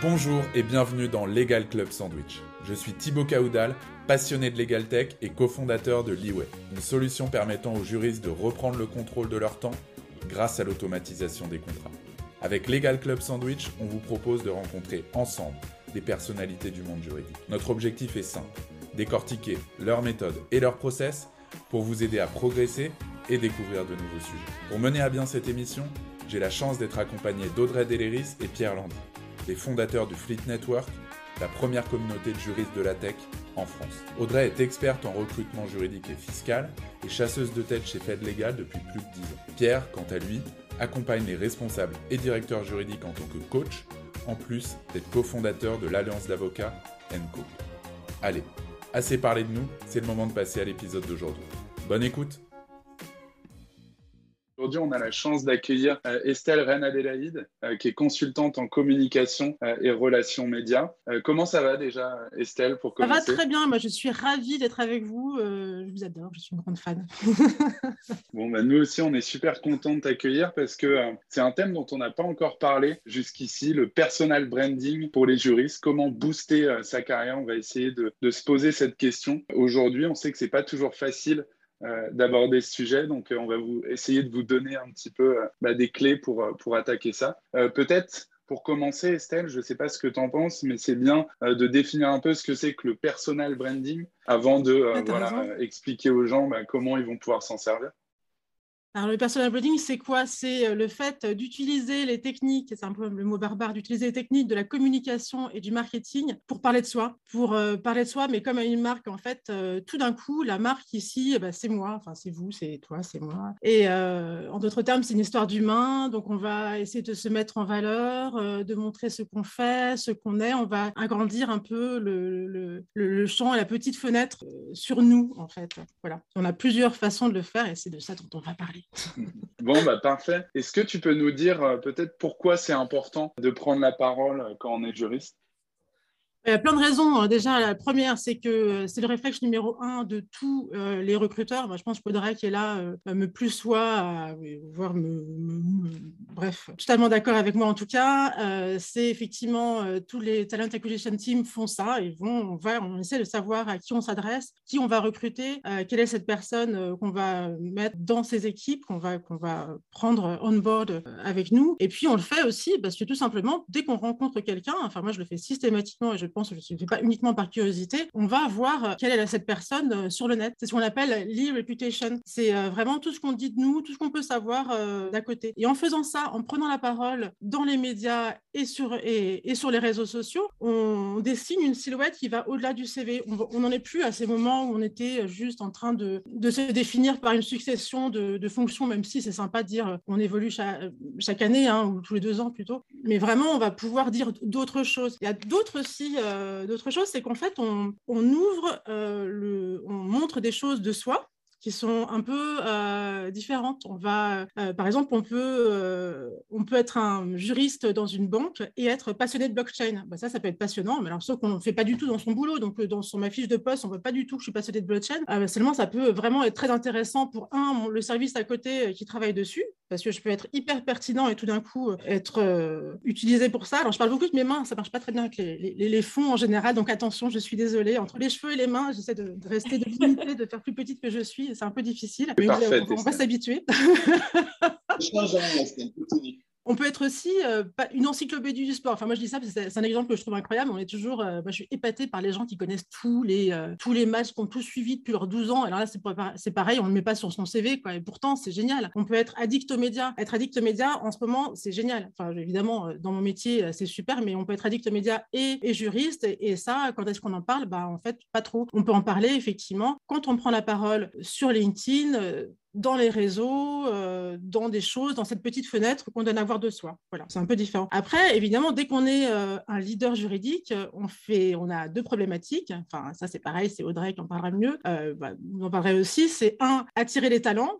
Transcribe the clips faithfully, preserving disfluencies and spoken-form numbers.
Bonjour et bienvenue dans Legal Club Sandwich. Je suis Thibaut Caudal, passionné de Legal Tech et cofondateur de Liway, une solution permettant aux juristes de reprendre le contrôle de leur temps grâce à l'automatisation des contrats. Avec Legal Club Sandwich, on vous propose de rencontrer ensemble des personnalités du monde juridique. Notre objectif est simple, décortiquer leurs méthodes et leurs process pour vous aider à progresser et découvrir de nouveaux sujets. Pour mener à bien cette émission, j'ai la chance d'être accompagné d'Audrey Deléris et Pierre Landy, les fondateurs du Fleet Network, la première communauté de juristes de la tech en France. Audrey est experte en recrutement juridique et fiscal et chasseuse de tête chez Fed Légal depuis plus de dix ans. Pierre, quant à lui, accompagne les responsables et directeurs juridiques en tant que coach, en plus d'être cofondateur de l'Alliance d'avocats E N C O. Allez, assez parlé de nous, c'est le moment de passer à l'épisode d'aujourd'hui. Bonne écoute. Aujourd'hui, on a la chance d'accueillir Estelle Renard-Delaïde, qui est consultante en communication et relations médias. Comment ça va déjà, Estelle, pour commencer ? Ça va très bien. Moi, je suis ravie d'être avec vous. Je vous adore. Je suis une grande fan. Bon, bah, nous aussi, on est super contents de t'accueillir parce que euh, c'est un thème dont on n'a pas encore parlé jusqu'ici, le personal branding pour les juristes. Comment booster euh, sa carrière ? On va essayer de, de se poser cette question. Aujourd'hui, on sait que ce n'est pas toujours facile Euh, d'aborder ce sujet, donc euh, on va vous essayer de vous donner un petit peu euh, bah, des clés pour, euh, pour attaquer ça. Euh, peut-être pour commencer, Estelle, je ne sais pas ce que tu en penses, mais c'est bien euh, de définir un peu ce que c'est que le personal branding avant de euh, voilà, euh, expliquer aux gens bah, comment ils vont pouvoir s'en servir. Alors, le personal branding, c'est quoi ? C'est le fait d'utiliser les techniques, c'est un peu le mot barbare, d'utiliser les techniques de la communication et du marketing pour parler de soi, pour euh, parler de soi, mais comme à une marque, en fait, euh, tout d'un coup, la marque ici, eh ben, c'est moi, enfin, c'est vous, c'est toi, c'est moi. Et euh, en d'autres termes, c'est une histoire d'humain, donc on va essayer de se mettre en valeur, euh, de montrer ce qu'on fait, ce qu'on est, on va agrandir un peu le, le, le champ et la petite fenêtre sur nous, en fait. Voilà. On a plusieurs façons de le faire et c'est de ça dont on va parler. Bon, bah parfait. Est-ce que tu peux nous dire euh, peut-être pourquoi c'est important de prendre la parole quand on est juriste ? Il y a plein de raisons. Déjà, la première, c'est que c'est le réflexe numéro un de tous euh, les recruteurs. Moi, je pense qu'Audrey, qui est là, euh, me plus soit, euh, voire me, me, me... Bref, totalement d'accord avec moi en tout cas. Euh, c'est effectivement, euh, tous les Talent Acquisition Team font ça. Ils vont, on, va, on essaie de savoir à qui on s'adresse, qui on va recruter, euh, quelle est cette personne euh, qu'on va mettre dans ces équipes, qu'on va, qu'on va prendre on board avec nous. Et puis, on le fait aussi parce que tout simplement, dès qu'on rencontre quelqu'un, enfin moi, je le fais systématiquement et je Je pense que je ne fais pas uniquement par curiosité, on va voir quelle est cette personne sur le net. C'est ce qu'on appelle l'e-reputation. C'est vraiment tout ce qu'on dit de nous, tout ce qu'on peut savoir d'à côté. Et en faisant ça, en prenant la parole dans les médias et sur, et, et sur les réseaux sociaux, on dessine une silhouette qui va au-delà du C V. On n'en est plus à ces moments où on était juste en train de, de se définir par une succession de, de fonctions, même si c'est sympa de dire qu'on évolue chaque, chaque année, hein, ou tous les deux ans plutôt. Mais vraiment, on va pouvoir dire d'autres choses. Il y a d'autres aussi Euh, d'autre chose, c'est qu'en fait, on, on ouvre, euh, le, on montre des choses de soi qui sont un peu euh, différentes. On va, euh, par exemple, on peut, euh, on peut être un juriste dans une banque et être passionné de blockchain. Ben ça, ça peut être passionnant, mais alors sauf qu'on ne fait pas du tout dans son boulot. Donc, dans son affiche de poste, on ne voit pas du tout que je suis passionné de blockchain. Euh, ben seulement, ça peut vraiment être très intéressant pour, un, le service à côté qui travaille dessus, parce que je peux être hyper pertinent et tout d'un coup être euh, utilisé pour ça. Alors, je parle beaucoup de mes mains, ça ne marche pas très bien avec les, les, les fonds en général. Donc, attention, je suis désolée. Entre les cheveux et les mains, j'essaie de, de rester, de limiter, de faire plus petite que je suis. C'est un peu difficile, mais parfait, on, on va s'habituer. On peut être aussi euh, une encyclopédie du sport. Enfin, moi, je dis ça parce que c'est un exemple que je trouve incroyable. On est toujours, euh, moi, je suis épatée par les gens qui connaissent tous les, euh, tous les matchs, qui ont tous suivi depuis leurs douze ans. Alors là, c'est, c'est pareil, on ne le met pas sur son C V, quoi. Et pourtant, c'est génial. On peut être addict aux médias. Être addict aux médias, en ce moment, c'est génial. Enfin, évidemment, dans mon métier, c'est super, mais on peut être addict aux médias et, et juriste. Et, et ça, quand est-ce qu'on en parle ? Bah, en fait, pas trop. On peut en parler, effectivement, quand on prend la parole sur LinkedIn, euh, dans les réseaux, euh, dans des choses, dans cette petite fenêtre qu'on donne à voir de soi. Voilà, c'est un peu différent. Après, évidemment, dès qu'on est euh, un leader juridique, on, fait, on a deux problématiques. Enfin, ça, c'est pareil, c'est Audrey qui en parlera mieux. Euh, bah, on en parlerait aussi. C'est un, attirer les talents.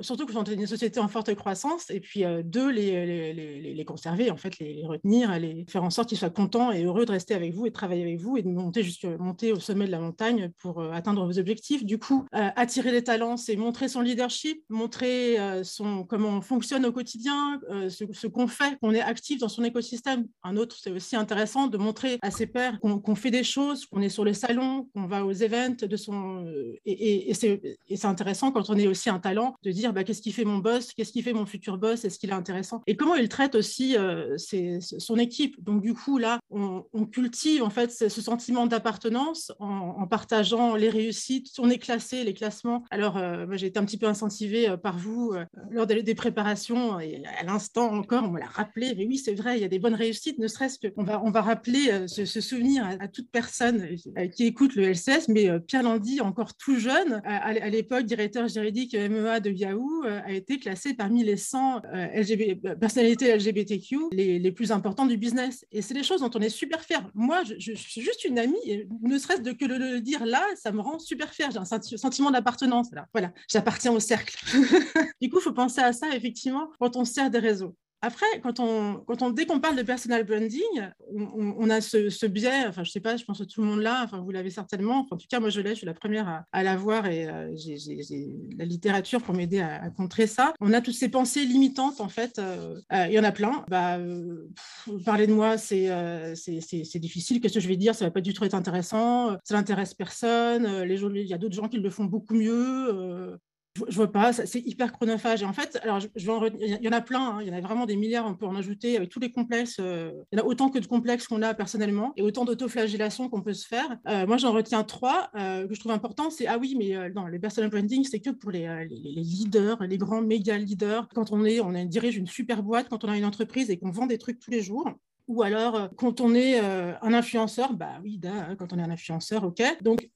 surtout quand on est une société en forte croissance, et puis euh, deux, les, les, les, les conserver, en fait, les, les retenir, les faire en sorte qu'ils soient contents et heureux de rester avec vous et de travailler avec vous et de monter, juste, monter au sommet de la montagne pour euh, atteindre vos objectifs. Du coup, euh, attirer les talents, c'est montrer son leadership, montrer euh, son, comment on fonctionne au quotidien, euh, ce, ce qu'on fait, qu'on est actif dans son écosystème. Un autre, c'est aussi intéressant de montrer à ses pairs qu'on, qu'on fait des choses, qu'on est sur le salon, qu'on va aux events de son... Euh, et, et, et, c'est, et c'est intéressant quand on est aussi un talent de dire bah, qu'est-ce qui fait mon boss, qu'est-ce qui fait mon futur boss, est-ce qu'il est intéressant et comment il traite aussi euh, ses, son équipe. Donc du coup là on, on cultive en fait ce sentiment d'appartenance en, en partageant les réussites. On est classé, les classements, alors euh, moi, j'ai été un petit peu incentivée euh, par vous euh, lors des, des préparations et à l'instant encore on me l'a rappelé, mais oui c'est vrai, il y a des bonnes réussites, ne serait-ce qu'on va, on va rappeler euh, ce, ce souvenir à, à toute personne euh, qui écoute le L C S, mais euh, Pierre Landy, encore tout jeune, euh, à, à l'époque directeur juridique M E A de Yahoo, euh, a été classé parmi les cent euh, L G B, personnalités L G B T Q les, les plus importantes du business. Et c'est des choses dont on est super fier. Moi, je, je, je suis juste une amie, et ne serait-ce que le, le dire là, ça me rend super fier. J'ai un senti- sentiment d'appartenance. Là. Voilà, j'appartiens au cercle. Du coup, il faut penser à ça, effectivement, quand on sert des réseaux. Après, quand on, quand on, dès qu'on parle de personal branding, on, on a ce, ce biais, enfin, je ne sais pas, je pense que tout le monde l'a, enfin, vous l'avez certainement, enfin, en tout cas, moi je l'ai, je suis la première à, à l'avoir et euh, j'ai, j'ai, j'ai la littérature pour m'aider à, à contrer ça. On a toutes ces pensées limitantes, en fait, euh, euh, il y en a plein. Bah, euh, pff, parler de moi, c'est, euh, c'est, c'est, c'est difficile, qu'est-ce que je vais dire, ça ne va pas du tout être intéressant, ça n'intéresse personne, les gens, il y a d'autres gens qui le font beaucoup mieux. Euh, Je vois pas, c'est hyper chronophage. Et en fait, alors je, je vais en retenir, il y en a plein, hein, il y en a vraiment des milliards, on peut en ajouter avec tous les complexes. Euh, il y en a autant que de complexes qu'on a personnellement et autant d'autoflagellation qu'on peut se faire. Euh, moi, j'en retiens trois euh, que je trouve importants. C'est ah oui, mais euh, non, le personal branding, c'est que pour les, euh, les, les leaders, les grands méga leaders. Quand on est, on dirige une super boîte, quand on a une entreprise et qu'on vend des trucs tous les jours. Ou alors, quand on est euh, un influenceur, bah oui, da, quand on est un influenceur, ok. Donc,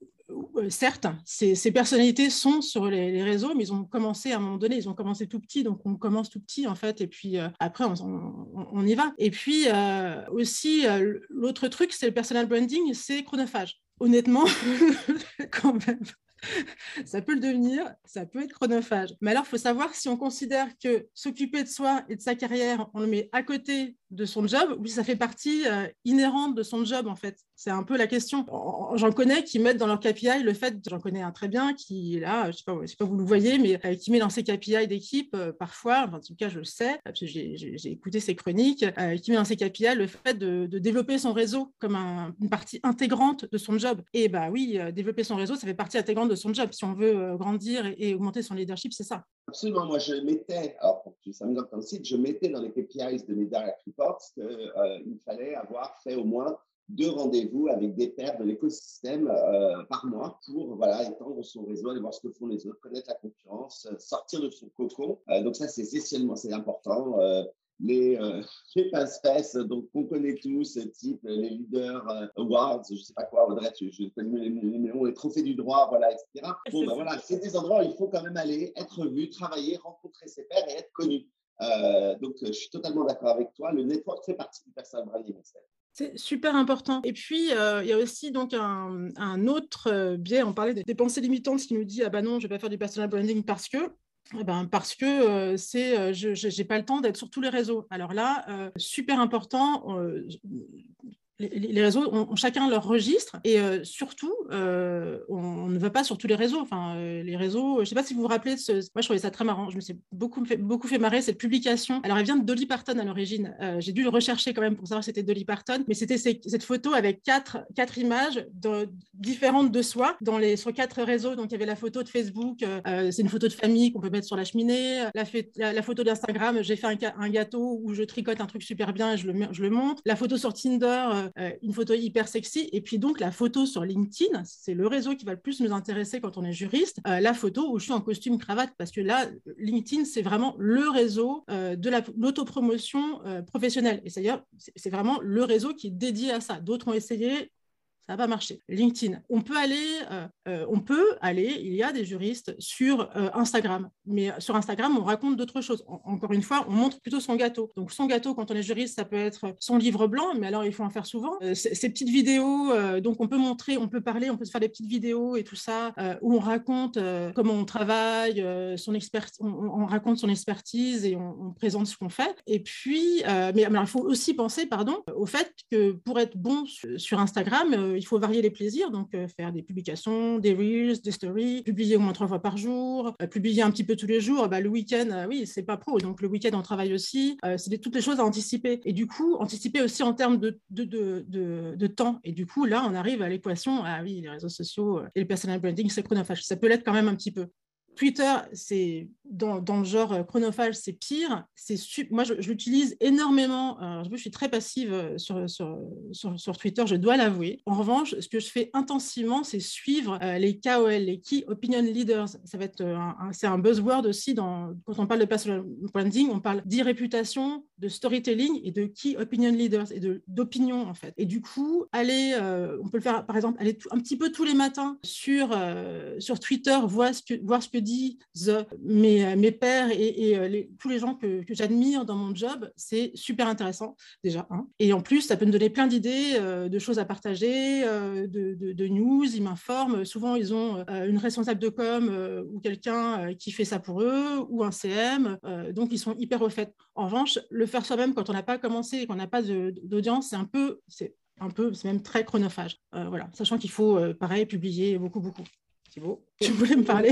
certes, ces, ces personnalités sont sur les, les réseaux, mais ils ont commencé à un moment donné, ils ont commencé tout petit, donc on commence tout petit en fait, et puis euh, après on, on, on y va. Et puis euh, aussi, euh, l'autre truc, c'est le personal branding, c'est chronophage. Honnêtement, quand même. Ça peut le devenir, ça peut être chronophage. Mais alors, il faut savoir si on considère que s'occuper de soi et de sa carrière, on le met à côté de son job, ou si ça fait partie euh, inhérente de son job, en fait. C'est un peu la question. J'en connais qui mettent dans leur K P I le fait, j'en connais un très bien, qui là, je ne sais pas, je sais pas vous le voyez, mais euh, qui met dans ses K P I d'équipe, euh, parfois, enfin, en tout cas, je le sais, parce que j'ai, j'ai, j'ai écouté ses chroniques, euh, qui met dans ses K P I le fait de, de développer son réseau comme un, une partie intégrante de son job. Et bah oui, euh, développer son réseau, ça fait partie intégrante de son job. Si on veut euh, grandir et, et augmenter son leadership, c'est ça. Absolument. Moi, je mettais, alors pour que tu s'amuses comme site, je mettais dans les K P Is de mes direct reports qu'il euh, fallait avoir fait au moins deux rendez-vous avec des pairs de l'écosystème euh, par mois pour voilà, étendre son réseau, aller voir ce que font les autres, connaître la concurrence, sortir de son cocon. Euh, donc ça, c'est essentiellement, c'est important. Euh, les, euh, les pince-fesses, donc on connaît tous, type les leaders euh, awards, je ne sais pas quoi, Audrey, tu, je connais les, les, les trophées du droit, voilà, et cetera. Bon, ben voilà, c'est des endroits où il faut quand même aller, être vu, travailler, rencontrer ses pairs et être connu. Euh, donc, je suis totalement d'accord avec toi. Le network fait partie du personal branding, Estelle. C'est super important. Et puis, euh, il y a aussi donc un, un autre euh, biais. On parlait des, des pensées limitantes qui nous dit « Ah bah non, je ne vais pas faire du personal branding parce que… » Eh ben, parce que euh, c'est, euh, je n'ai pas le temps d'être sur tous les réseaux. Alors là, euh, super important… Euh, Les réseaux ont chacun leur registre et euh, surtout, euh, on, on ne va pas sur tous les réseaux. Enfin, euh, les réseaux, je ne sais pas si vous vous rappelez, ce, moi je trouvais ça très marrant, je me suis beaucoup fait, beaucoup fait marrer cette publication. Alors elle vient de Dolly Parton à l'origine, euh, j'ai dû le rechercher quand même pour savoir si c'était Dolly Parton, mais c'était ces, cette photo avec quatre, quatre images de, différentes de soi dans les, sur quatre réseaux. Donc il y avait la photo de Facebook, euh, c'est une photo de famille qu'on peut mettre sur la cheminée, la, fête, la, la photo d'Instagram, j'ai fait un, un gâteau où je tricote un truc super bien et je le, je le montre, la photo sur Tinder, euh, Euh, une photo hyper sexy, et puis donc la photo sur LinkedIn, c'est le réseau qui va le plus nous intéresser quand on est juriste, euh, la photo où je suis en costume cravate, parce que là LinkedIn c'est vraiment le réseau euh, de la, l'autopromotion euh, professionnelle, et c'est-à-dire c'est, c'est vraiment le réseau qui est dédié à ça. D'autres ont essayé, ça n'a pas marché. LinkedIn, on peut aller, euh, euh, on peut aller, il y a des juristes sur euh, Instagram, mais sur Instagram, on raconte d'autres choses. En, encore une fois, on montre plutôt son gâteau. Donc son gâteau, quand on est juriste, ça peut être son livre blanc, mais alors il faut en faire souvent. Euh, ces petites vidéos, euh, donc on peut montrer, on peut parler, on peut faire des petites vidéos et tout ça, euh, où on raconte euh, comment on travaille, euh, son expert, on, on raconte son expertise et on, on présente ce qu'on fait. Et puis, euh, mais alors, il faut aussi penser, pardon, au fait que pour être bon sur Instagram, euh, il faut varier les plaisirs, donc euh, faire des publications, des reels, des stories, publier au moins trois fois par jour, euh, publier un petit peu tous les jours. Bah, le week-end, euh, oui, c'est pas pro, donc le week-end on travaille aussi. Euh, c'est des, toutes les choses à anticiper. Et du coup, anticiper aussi en termes de, de, de, de, de temps. Et du coup, là, on arrive à l'équation. Ah oui, les réseaux sociaux euh, et le personal branding, c'est chronophage. Ça peut l'être quand même un petit peu. Twitter, c'est dans, dans le genre chronophage, c'est pire. C'est super. Moi, je, je l'utilise énormément. Alors, je suis très passive sur, sur, sur, sur Twitter, je dois l'avouer. En revanche, ce que je fais intensément, c'est suivre euh, les K O L, les Key Opinion Leaders. Ça va être un, un, c'est un buzzword aussi. Dans, quand on parle de personal branding, on parle d'e-réputation, de storytelling et de Key Opinion Leaders et de, d'opinion, en fait. Et du coup, aller, euh, on peut le faire, par exemple, aller tout, un petit peu tous les matins sur, euh, sur Twitter, voir ce que, voir ce que disent mes, mes pairs et, et les, tous les gens que, que j'admire dans mon job, c'est super intéressant déjà. Hein. Et en plus, ça peut me donner plein d'idées, euh, de choses à partager, euh, de, de, de news, ils m'informent. Souvent, ils ont euh, une responsable de com euh, ou quelqu'un euh, qui fait ça pour eux ou un C M. Euh, donc, ils sont hyper au fait. En revanche, le faire soi-même quand on n'a pas commencé et qu'on n'a pas de, d'audience, c'est un peu, c'est un peu, c'est même très chronophage. Euh, voilà, sachant qu'il faut, euh, pareil, publier beaucoup, beaucoup. Thibaut, tu voulais me parler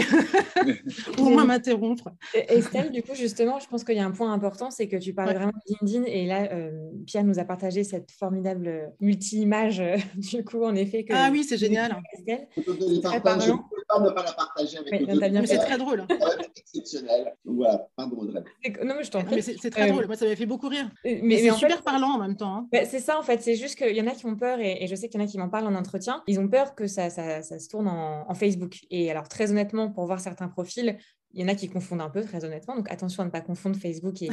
ou au moins m'interrompre. Estelle, du coup, justement, je pense qu'il y a un point important, c'est que tu parles ouais. vraiment de LinkedIn. Et là, euh, Pierre nous a partagé cette formidable multi-image, euh, du coup, en effet. Que, ah oui, c'est génial. Estelle, je ne peux pas la partager avec toi. Mais, mais c'est très drôle. Hein. C'est exceptionnel. Donc voilà, pas de problème. Non, mais je t'en prie. C'est, c'est très euh, drôle. Moi, ça m'a fait beaucoup rire. Mais, mais c'est en super fait, parlant en même temps. Hein. Bah, c'est ça, en fait. C'est juste qu'il y en a qui ont peur, et, et je sais qu'il y en a qui m'en parlent en entretien. Ils ont peur que ça, ça, ça se tourne en, en Facebook. Et alors, très honnêtement, pour voir certains profils, il y en a qui confondent un peu, très honnêtement. Donc, attention à ne pas confondre Facebook et, et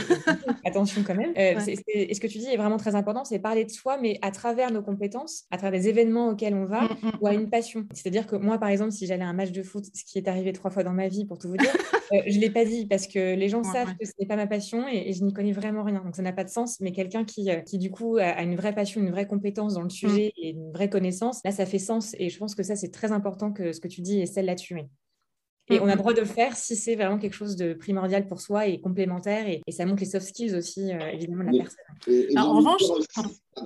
attention quand même. Euh, ouais. c'est, c'est, et ce que tu dis est vraiment très important, c'est parler de soi, mais à travers nos compétences, à travers des événements auxquels on va mm-hmm. ou à une passion. C'est-à-dire que moi, par exemple, si j'allais à un match de foot, ce qui est arrivé trois fois dans ma vie, pour tout vous dire, euh, je ne l'ai pas dit parce que les gens ouais, savent ouais. que ce n'est pas ma passion et, et je n'y connais vraiment rien. Donc, ça n'a pas de sens. Mais quelqu'un qui, euh, qui du coup, a, a une vraie passion, une vraie compétence dans le sujet mm. et une vraie connaissance, là, ça fait sens. Et je pense que ça, c'est très important que ce que tu dis et celle là-dessus. Et on a le droit de le faire si c'est vraiment quelque chose de primordial pour soi et complémentaire. Et, et ça montre les soft skills aussi, euh, évidemment, de la oui. personne. Et, et alors, en revanche,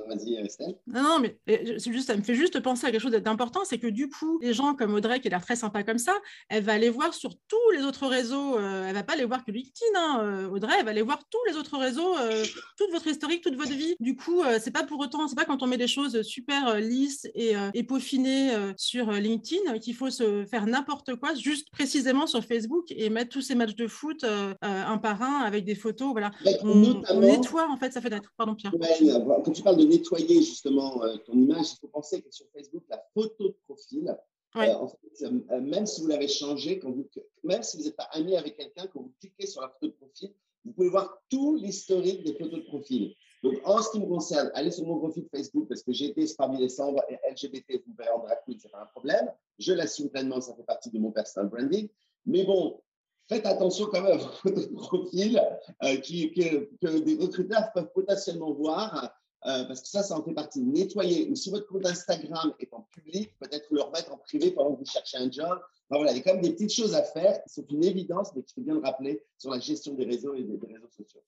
vas-y, Estelle. Non, non, mais c'est juste, ça me fait juste penser à quelque chose d'important, c'est que du coup, les gens comme Audrey, qui est là très sympa comme ça, elle va aller voir sur tous les autres réseaux. Euh, elle ne va pas aller voir que LinkedIn, hein, Audrey. Elle va aller voir tous les autres réseaux, euh, toute votre historique, toute votre vie. Du coup, euh, c'est pas pour autant, c'est pas quand on met des choses super euh, lisses et, euh, et peaufinées euh, sur euh, LinkedIn qu'il faut se faire n'importe quoi, juste précisément sur Facebook et mettre tous ces matchs de foot euh, euh, un par un avec des photos. Voilà, on, on nettoie en fait sa fenêtre. Pardon, Pierre. Ouais, quand tu parles de nettoyer justement euh, ton image, il faut penser que sur Facebook, la photo de profil, ouais. euh, en fait, euh, même si vous l'avez changée, quand vous, même si vous n'êtes pas ami avec quelqu'un, quand vous cliquez sur la photo de profil, vous pouvez voir tout l'historique des photos de profil. Donc, en ce qui me concerne, allez sur mon profil Facebook parce que j'ai été parmi les cendres L G B T, vous verrez en drag queen, c'est pas un problème. Je l'assume pleinement, ça fait partie de mon personal branding. Mais bon, faites attention quand même aux photos de profil euh, qui, que, que des recruteurs peuvent potentiellement voir. Euh, parce que ça, ça en fait partie. Nettoyer. Ou si votre compte Instagram est en public, peut-être le remettre en privé pendant que vous cherchez un job. Ben voilà, il y a quand même des petites choses à faire qui sont une évidence, mais qu'il faut bien le rappeler sur la gestion des réseaux et des, des réseaux sociaux.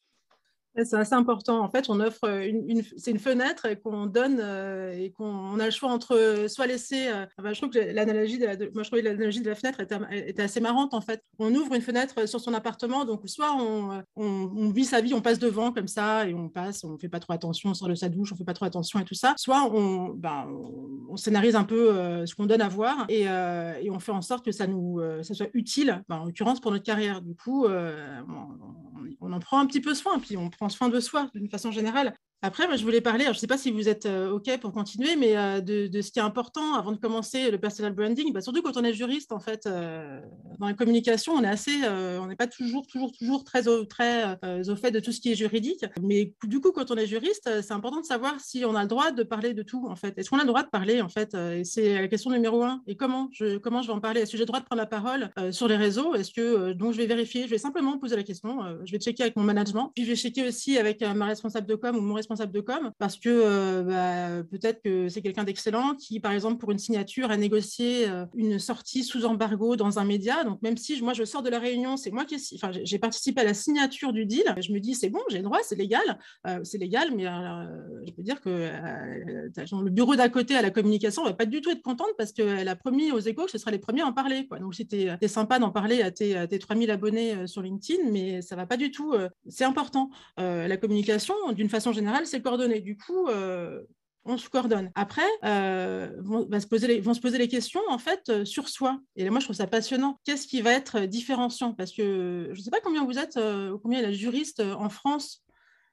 C'est assez important. En fait, on offre une, une, c'est une fenêtre qu'on donne euh, et qu'on on a le choix entre soit laisser. Euh, ben, je trouve que l'analogie de la, de, moi je trouvais l'analogie de la fenêtre était, était assez marrante en fait. On ouvre une fenêtre sur son appartement, donc soit on, on, on vit sa vie, on passe devant comme ça et on passe, on fait pas trop attention, on sort de sa douche, on fait pas trop attention et tout ça. Soit on, ben, on, on scénarise un peu euh, ce qu'on donne à voir et, euh, et on fait en sorte que ça nous, euh, ça soit utile. Ben, en l'occurrence pour notre carrière. Du coup, euh, on, on, on en prend un petit peu soin, puis on prend soin de soi d'une façon générale. Après, moi, je voulais parler, alors, je ne sais pas si vous êtes euh, OK pour continuer, mais euh, de, de ce qui est important avant de commencer le personal branding, bah, surtout quand on est juriste, en fait, euh, dans la communication, on est assez, euh, on n'est pas toujours, toujours, toujours très, au, très euh, au fait de tout ce qui est juridique. Mais du coup, quand on est juriste, c'est important de savoir si on a le droit de parler de tout, en fait. Est-ce qu'on a le droit de parler, en fait? C'est la question numéro un. Et comment je, comment je vais en parler? Est-ce que j'ai le droit de prendre la parole euh, sur les réseaux? Est-ce que, euh, donc, je vais vérifier, je vais simplement poser la question, euh, je vais checker avec mon management, puis je vais checker aussi avec euh, ma responsable de com ou mon responsable de com, parce que euh, bah, peut-être que c'est quelqu'un d'excellent qui, par exemple, pour une signature, a négocié euh, une sortie sous embargo dans un média. Donc, même si je, moi, je sors de la réunion, c'est moi qui ai, enfin, j'ai participé à la signature du deal, je me dis, c'est bon, j'ai le droit, c'est légal. Euh, c'est légal, mais euh, je peux dire que euh, genre, le bureau d'à côté à la communication ne va pas du tout être contente parce qu'elle a promis aux Échos que ce sera les premiers à en parler, quoi. Donc, c'était sympa d'en parler à tes, tes trois mille abonnés sur LinkedIn, mais ça ne va pas du tout. Euh, c'est important. Euh, la communication, d'une façon générale, c'est coordonné. Du coup, euh, on se coordonne. Après, euh, vont, va se poser les, vont se poser les questions, en fait, euh, sur soi. Et moi, je trouve ça passionnant. Qu'est-ce qui va être différenciant? Parce que euh, je ne sais pas combien vous êtes, euh, combien il y a de juristes euh, en France,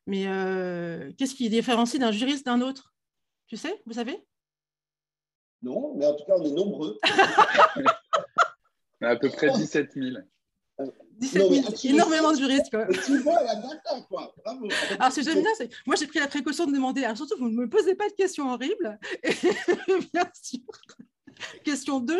mais euh, qu'est-ce qui différencie d'un juriste d'un autre? Tu sais, vous savez? Non, mais en tout cas, on est nombreux. On a à peu près dix-sept mille. dix-sept mille, non, énormément de juristes, quoi. Tu vois, la data, quoi. Bravo. Alors, ce que j'aime bien, c'est que moi, j'ai pris la précaution de demander, alors surtout, vous ne me posez pas de questions horribles. Et bien sûr, question deux,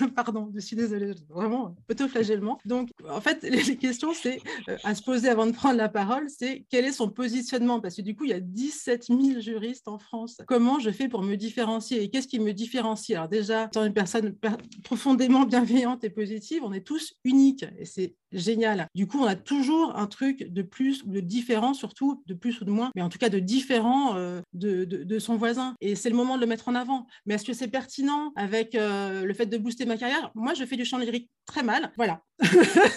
je... pardon, je suis désolée, vraiment, autoflagellement. Donc, en fait, les questions, c'est euh, à se poser avant de prendre la parole, c'est quel est son positionnement? Parce que du coup, il y a dix-sept mille juristes en France. Comment je fais pour me différencier? Et qu'est-ce qui me différencie? Alors déjà, étant une personne per profondément bienveillante et positive, on est tous uniques et c'est génial. Du coup, on a toujours un truc de plus ou de différent, surtout de plus ou de moins, mais en tout cas de différent euh, de, de, de son voisin. Et c'est le moment de le mettre en avant. Mais est-ce que c'est pertinent avec euh, le fait de booster ma carrière? Moi, je fais du chant lyrique très mal. Voilà.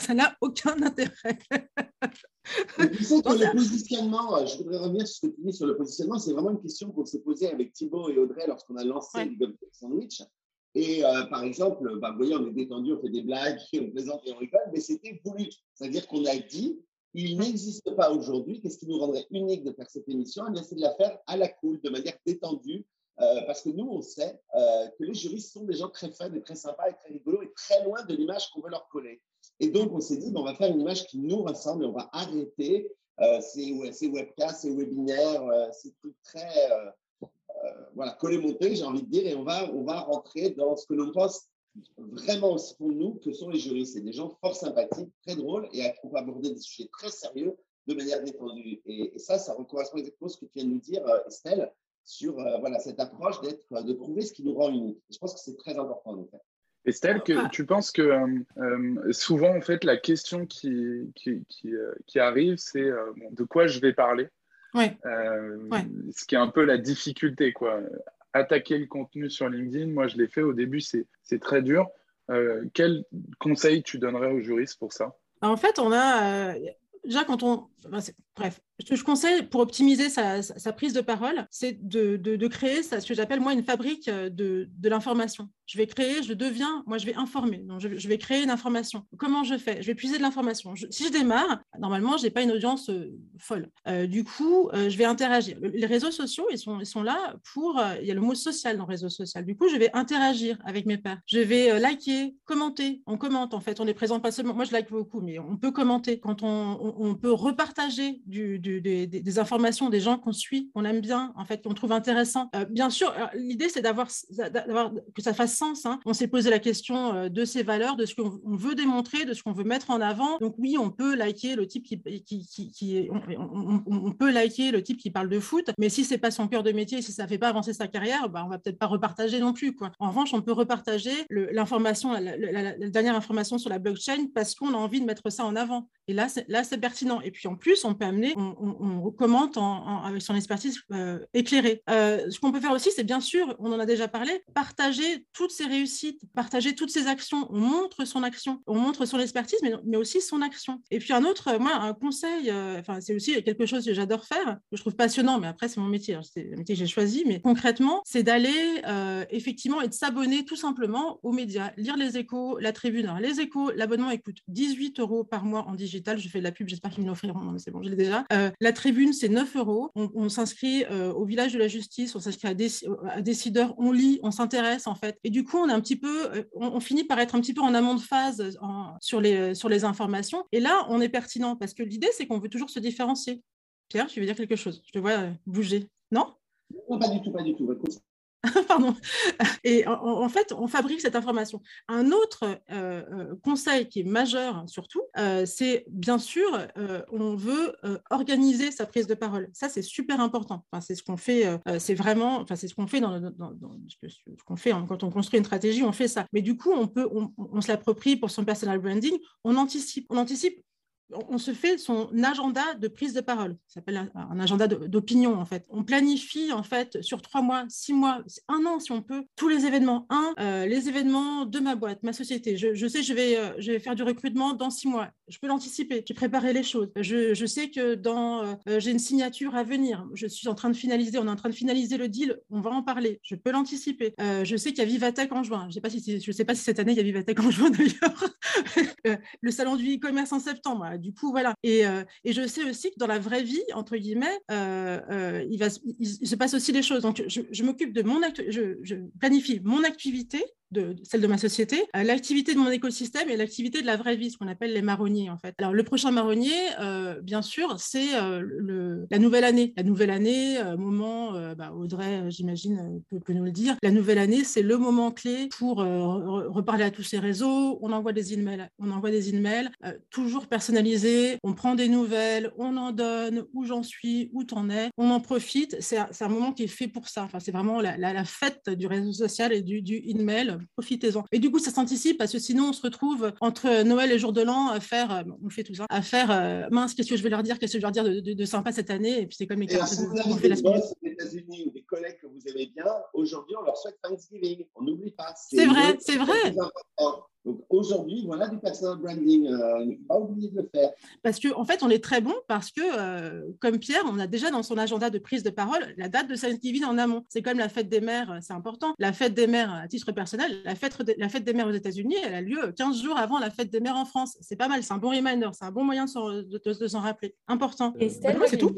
Ça n'a aucun intérêt. Tu sais que le positionnement, je voudrais revenir sur ce que tu dis sur le positionnement, c'est vraiment une question qu'on s'est posée avec Thibaut et Audrey lorsqu'on a lancé ouais. Legal Club Sandwich. Et euh, par exemple, bah, vous voyez, on est détendu, on fait des blagues, on plaisante et on rigole, mais c'était voulu. C'est-à-dire qu'on a dit, il n'existe pas aujourd'hui, qu'est-ce qui nous rendrait unique de faire cette émission? On essaie de la faire à la cool, de manière détendue, euh, parce que nous, on sait euh, que les juristes sont des gens très fun et très sympas et très rigolos et très loin de l'image qu'on veut leur coller. Et donc, on s'est dit, bah, on va faire une image qui nous ressemble et on va arrêter euh, ces, ces webcasts, ces webinaires, euh, ces trucs très… Euh, Euh, voilà, coller-monter, j'ai envie de dire, et on va, on va rentrer dans ce que l'on pense vraiment pour nous que sont les juristes. C'est des gens fort sympathiques, très drôles, et qui vont aborder des sujets très sérieux de manière détendue. Et, et ça, ça correspond exactement à ce que tu viens de nous dire, Estelle, sur euh, voilà, cette approche d'être, de prouver ce qui nous rend unique. Je pense que c'est très important de faire. Estelle, que, tu penses que euh, euh, souvent, en fait, la question qui, qui, qui, euh, qui arrive, c'est euh, bon, de quoi je vais parler? Ouais. Euh, ouais. Ce qui est un peu la difficulté, quoi. Attaquer le contenu sur LinkedIn, moi je l'ai fait au début, c'est très dur. Euh, quel conseil tu donnerais aux juristes pour ça? En fait, on a... Euh... Déjà, quand on... Enfin, bref, ce que je conseille pour optimiser sa, sa, sa prise de parole, c'est de, de, de créer ça, ce que j'appelle, moi, une fabrique de, de l'information. Je vais créer, je deviens, moi, je vais informer. Donc, je, je vais créer une information. Comment je fais? Je vais puiser de l'information. Si je démarre, normalement, je n'ai pas une audience euh, folle. Euh, du coup, euh, je vais interagir. Les réseaux sociaux, ils sont, ils sont là pour... Euh, il y a le mot social dans le réseau social. Du coup, je vais interagir avec mes pairs. Je vais euh, liker, commenter. On commente, en fait. On est présent pas seulement... Moi, je like beaucoup, mais on peut commenter. Quand on... on on peut repartager du, du, des, des informations des gens qu'on suit, qu'on aime bien, en fait, qu'on trouve intéressant. Euh, bien sûr, l'idée, c'est d'avoir que ça fasse sens. Hein. On s'est posé la question de ses valeurs, de ce qu'on veut démontrer, de ce qu'on veut mettre en avant. Donc oui, on peut liker le type qui, qui, qui, qui on, on, on peut liker le type qui parle de foot, mais si c'est pas son cœur de métier, si ça fait pas avancer sa carrière, bah, on va peut-être pas repartager non plus, quoi. En revanche, on peut repartager l'information, la, la, la, la dernière information sur la blockchain parce qu'on a envie de mettre ça en avant. Et là, c'est pertinent. Et puis en plus, on peut amener, on, on, on commente en, en, avec son expertise euh, éclairée. Euh, ce qu'on peut faire aussi, c'est bien sûr, on en a déjà parlé, partager toutes ses réussites, partager toutes ses actions. On montre son action, on montre son expertise, mais, mais aussi son action. Et puis un autre, moi, un conseil, euh, enfin c'est aussi quelque chose que j'adore faire, que je trouve passionnant, mais après c'est mon métier, c'est le métier que j'ai choisi, mais concrètement, c'est d'aller euh, effectivement et de s'abonner tout simplement aux médias, lire Les Échos, La Tribune. Alors, Les Échos, l'abonnement, écoute, dix-huit euros par mois en digital, je fais de la pub. J'espère qu'ils me l'offriront. Non, mais c'est bon, je les déjà. Euh, la Tribune, c'est neuf euros. On, on s'inscrit euh, au Village de la Justice, on s'inscrit à, Déc- à Décideurs, on lit, on s'intéresse en fait. Et du coup, on, a un petit peu, on, on finit par être un petit peu en amont de phase en, sur, les, sur les informations. Et là, on est pertinent parce que l'idée, c'est qu'on veut toujours se différencier. Pierre, tu veux dire quelque chose? Je te vois bouger. Non? Non, pas du tout, pas du tout. Pardon. Et en, en fait, on fabrique cette information. Un autre euh, conseil qui est majeur surtout, euh, c'est bien sûr, euh, on veut euh, organiser sa prise de parole. Ça, c'est super important. Enfin, c'est ce qu'on fait. Euh, c'est vraiment. Enfin, c'est ce qu'on fait dans, le, dans, dans ce qu'on fait hein, quand on construit une stratégie. On fait ça. Mais du coup, on peut, on, on se l'approprie pour son personal branding. On anticipe. On anticipe. On se fait son agenda de prise de parole. Ça s'appelle un agenda de, d'opinion, en fait. On planifie, en fait, sur trois mois, six mois, un an, si on peut, tous les événements. Un, euh, les événements de ma boîte, ma société. Je, je sais, je vais, euh, je vais faire du recrutement dans six mois. Je peux l'anticiper. J'ai préparé les choses. Je, je sais que dans, euh, j'ai une signature à venir. Je suis en train de finaliser. On est en train de finaliser le deal. On va en parler. Je peux l'anticiper. Euh, je sais qu'il y a VivaTech en juin. Je ne sais, si, sais pas si cette année, il y a VivaTech en juin, d'ailleurs. Le salon du e-commerce en septembre. Du coup, voilà. Et, euh, et je sais aussi que dans la vraie vie, entre guillemets, euh, euh, il, va, il, il se passe aussi des choses. Donc, je, je m'occupe de mon actu- je, je planifie mon activité, de, celle de ma société, euh, l'activité de mon écosystème et l'activité de la vraie vie, ce qu'on appelle les marronniers, en fait. Alors, le prochain marronnier, euh, bien sûr, c'est euh, le, la nouvelle année. La nouvelle année, euh, moment, euh, bah, Audrey, j'imagine, peut, peut nous le dire. La nouvelle année, c'est le moment clé pour euh, reparler à tous ces réseaux. On envoie des emails, on envoie des emails, euh, toujours personnalisés. On prend des nouvelles, on en donne, où j'en suis, où t'en es. On en profite. C'est un, c'est un moment qui est fait pour ça. Enfin, c'est vraiment la, la, la fête du réseau social et du, du email. Profitez-en. Et du coup, ça s'anticipe parce que sinon, on se retrouve entre Noël et jour de l'an à faire, on fait tout ça, à faire euh, mince, qu'est-ce que je vais leur dire, qu'est-ce que je vais leur dire de, de, de sympa cette année. Et puis, c'est comme les cartes de la des boss aux États-Unis ou des collègues que vous aimez bien, aujourd'hui, on leur souhaite Thanksgiving. On n'oublie pas. C'est, c'est vrai, c'est vrai. Donc aujourd'hui, voilà du personal branding, euh, il ne faut pas oublier de le faire. Parce qu'en en fait, on est très bon parce que, euh, comme Pierre, on a déjà dans son agenda de prise de parole la date de Thanksgiving en amont. C'est comme la fête des mères, c'est important. La fête des mères, à titre personnel, la fête, de, la fête des mères aux États-Unis, elle a lieu quinze jours avant la fête des mères en France. C'est pas mal, c'est un bon reminder, c'est un bon moyen de s'en, de, de, de s'en rappeler. Important. Et Estelle, bah, c'est tout.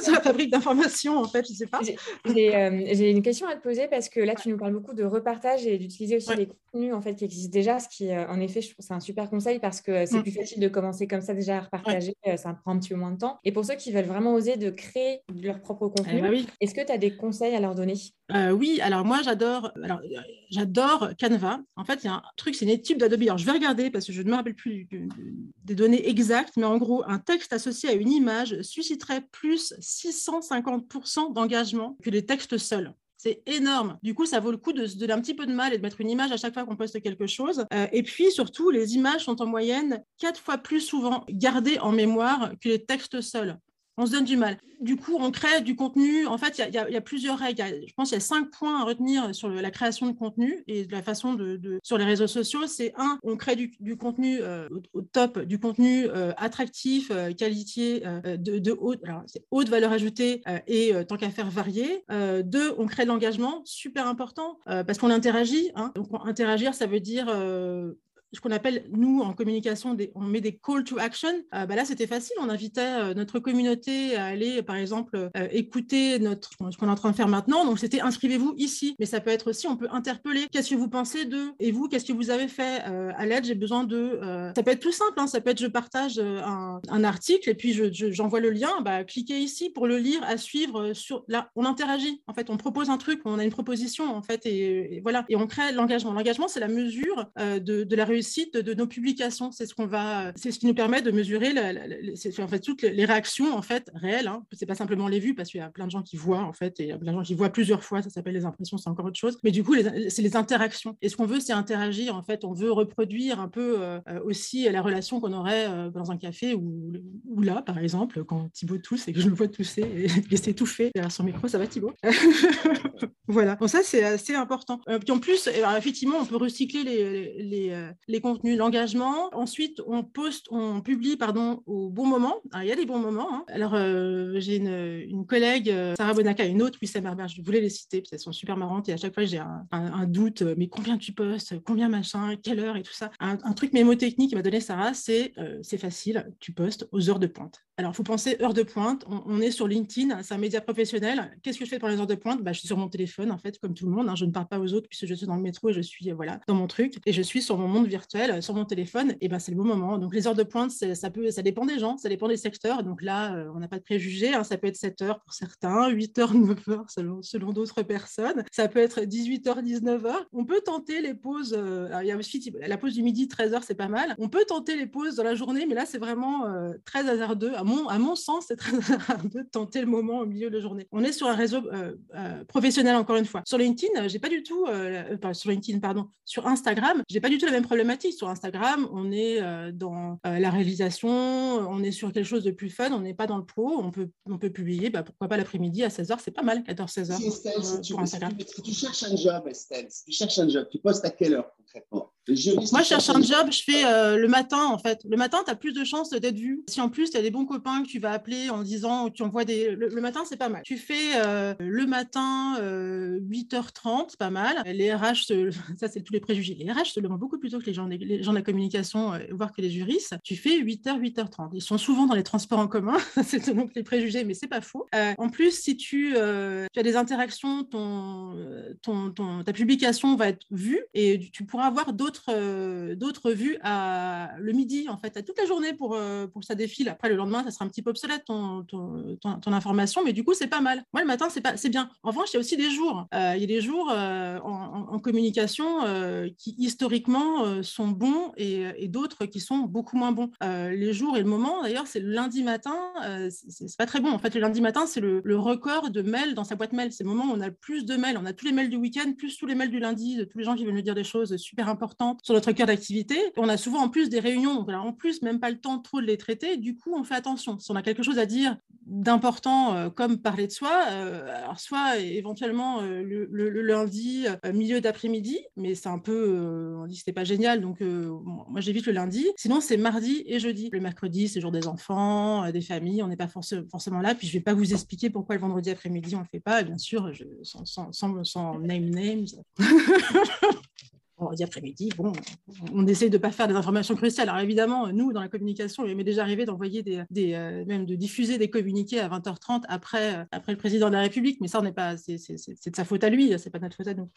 C'est la fabrique d'informations, en fait, je ne sais pas. J'ai, j'ai, euh, j'ai une question à te poser parce que là, tu nous parles beaucoup de repartage et d'utiliser aussi ouais. les contenus en fait, qui existent déjà. Qui, euh, en effet, je trouve c'est un super conseil parce que c'est mmh. plus facile de commencer comme ça déjà à repartager, ouais. euh, ça prend un petit peu moins de temps. Et pour ceux qui veulent vraiment oser de créer leur propre contenu, eh ben oui. Est-ce que tu as des conseils à leur donner ? euh, Oui, alors moi j'adore, alors, j'adore Canva. En fait, il y a un truc, c'est une étude d'Adobe. Alors je vais regarder parce que je ne me rappelle plus du, du, des données exactes, mais en gros, un texte associé à une image susciterait plus six cent cinquante pour cent d'engagement que les textes seuls. C'est énorme. Du coup, ça vaut le coup de se donner un petit peu de mal et de mettre une image à chaque fois qu'on poste quelque chose. Euh, et puis, surtout, les images sont en moyenne quatre fois plus souvent gardées en mémoire que les textes seuls. On se donne du mal. Du coup, on crée du contenu. En fait, il y, y, y a plusieurs règles. A, je pense qu'il y a cinq points à retenir sur le, la création de contenu et de la façon de, de sur les réseaux sociaux. C'est un, on crée du, du contenu euh, au, au top, du contenu euh, attractif, euh, qualifié, euh, de, de haute, alors, c'est haute valeur ajoutée euh, et euh, tant qu'à faire varié. Euh, deux, on crée de l'engagement, super important, euh, parce qu'on interagit. Hein. Donc, interagir, ça veut dire... Euh, ce qu'on appelle, nous, en communication, des, on met des call to action. Euh, bah là, c'était facile. On invitait euh, notre communauté à aller, par exemple, euh, écouter notre, ce qu'on est en train de faire maintenant. Donc, c'était inscrivez-vous ici. Mais ça peut être aussi, on peut interpeller. Qu'est-ce que vous pensez d'eux ? Et vous, qu'est-ce que vous avez fait ? euh, À l'aide, j'ai besoin de... Euh... Ça peut être tout simple. Hein. Ça peut être, je partage un, un article et puis je, je, j'envoie le lien. Bah, cliquez ici pour le lire, à suivre. Sur... Là, on interagit. En fait, on propose un truc. On a une proposition, en fait. Et, et voilà. Et on crée l'engagement. L'engagement, c'est la mesure euh, de, de la réussite De, de nos publications, c'est ce qu'on va, c'est ce qui nous permet de mesurer la, la, la, c'est, en fait, toutes les réactions en fait réelles. Hein. C'est pas simplement les vues parce qu'il y a plein de gens qui voient en fait et il y a plein de gens qui voient plusieurs fois. Ça s'appelle les impressions, c'est encore autre chose. Mais du coup, les, c'est les interactions. Et ce qu'on veut, c'est interagir en fait. On veut reproduire un peu euh, aussi la relation qu'on aurait euh, dans un café ou, ou là, par exemple, quand Thibaut tousse et que je le vois tousser et, et s'étouffer derrière son micro. Ça va, Thibaut? Voilà. Bon, ça c'est assez important. Euh, puis en plus, alors, effectivement, on peut recycler les, les, les les contenus, l'engagement. Ensuite, on poste, on publie, pardon, au bon moment. Alors, il y a des bons moments. Hein. Alors, euh, j'ai une, une collègue, euh, Sarah Bonaka, une autre, Wissam Herbert, je voulais les citer, puis elles sont super marrantes. Et à chaque fois, j'ai un, un, un doute. Mais combien tu postes? Combien machin? Quelle heure? Et tout ça. Un, un truc mémotechnique qui m'a donné Sarah, c'est euh, c'est facile. Tu postes aux heures de pointe. Alors, il faut penser heure de pointe. On, on est sur LinkedIn, c'est un média professionnel. Qu'est-ce que je fais pendant les heures de pointe? Bah, je suis sur mon téléphone, en fait, comme tout le monde. Hein. Je ne parle pas aux autres puisque je suis dans le métro et je suis voilà, dans mon truc. Et je suis sur mon monde virtuel, sur mon téléphone. Et ben, c'est le bon moment. Donc, les heures de pointe, ça, peut, ça dépend des gens, ça dépend des secteurs. Donc là, euh, on n'a pas de préjugés. Hein. Ça peut être sept heures pour certains, huit heures, neuf heures selon, selon d'autres personnes. Ça peut être dix-huit heures, dix-neuf heures. On peut tenter les pauses. Euh, alors, il y a aussi la pause du midi, treize heures, c'est pas mal. On peut tenter les pauses dans la journée, mais là, c'est vraiment euh, très hasardeux. À mon, à mon sens, c'est très hasardeux de tenter le moment au milieu de la journée. On est sur un réseau euh, euh, professionnel, encore une fois. Sur LinkedIn, j'ai pas du tout, euh, euh, sur LinkedIn, pardon, sur Instagram, j'ai pas du tout la même problématique. Sur Instagram, on est euh, dans euh, la réalisation, on est sur quelque chose de plus fun, on n'est pas dans le pro, on peut, on peut publier, bah, pourquoi pas l'après-midi à seize heures, c'est pas mal, quatorze seize heures. Si Estelle, euh, si, tu, si, tu, si tu cherches un job, Estelle, si tu cherches un job, tu postes à quelle heure concrètement? Moi, je cherche un job, je fais euh, le matin, en fait. Le matin, tu as plus de chances d'être vu. Si en plus, tu as des bons copains que tu vas appeler en disant, ou tu envoies des... Le, le matin, c'est pas mal. Tu fais euh, le matin, euh, huit heures trente, c'est pas mal. Les R H, se... ça, c'est tous les préjugés. Les R H se lèvent beaucoup plus tôt que les gens, les gens de la communication, euh, voire que les juristes. Tu fais huit heures, huit heures trente. Ils sont souvent dans les transports en commun. C'est donc les préjugés, mais c'est pas faux. Euh, en plus, si tu, euh, tu as des interactions, ton, ton, ton, ta publication va être vue et tu pourras avoir d'autres D'autres, d'autres vues à le midi, en fait, à toute la journée pour, pour que ça défile. Après, le lendemain, ça sera un petit peu obsolète ton, ton, ton, ton information, mais du coup, c'est pas mal. Moi, le matin, c'est, pas, c'est bien. En revanche, il y a aussi des jours. Euh, il y a des jours euh, en, en communication euh, qui, historiquement, euh, sont bons et, et d'autres qui sont beaucoup moins bons. Euh, les jours et le moment, d'ailleurs, c'est le lundi matin. Euh, c'est, c'est pas très bon. En fait, le lundi matin, c'est le, le record de mails dans sa boîte mail. C'est le moment où on a le plus de mails. On a tous les mails du week-end, plus tous les mails du lundi, de tous les gens qui veulent nous dire des choses super importantes sur notre cœur d'activité. On a souvent en plus des réunions, on a en plus même pas le temps trop de les traiter, du coup on fait attention. Si on a quelque chose à dire d'important euh, comme parler de soi, euh, alors soit éventuellement euh, le, le, le lundi, euh, milieu d'après-midi, mais c'est un peu, euh, on dit que c'était pas génial, donc euh, bon, moi j'évite le lundi, sinon c'est mardi et jeudi. Le mercredi c'est jour des enfants, euh, des familles, on n'est pas forc- forcément là, puis je vais pas vous expliquer pourquoi le vendredi après-midi on le fait pas, et bien sûr je, sans, sans, sans, sans name names. Vendredi après-midi, bon, on essaye de ne pas faire des informations cruciales. Alors évidemment, nous, dans la communication, il m'est déjà arrivé d'envoyer des, des euh, même de diffuser des communiqués à vingt heures trente après, euh, après le président de la République, mais ça, on n'est pas, c'est, c'est, c'est de sa faute à lui, c'est pas de notre faute à nous.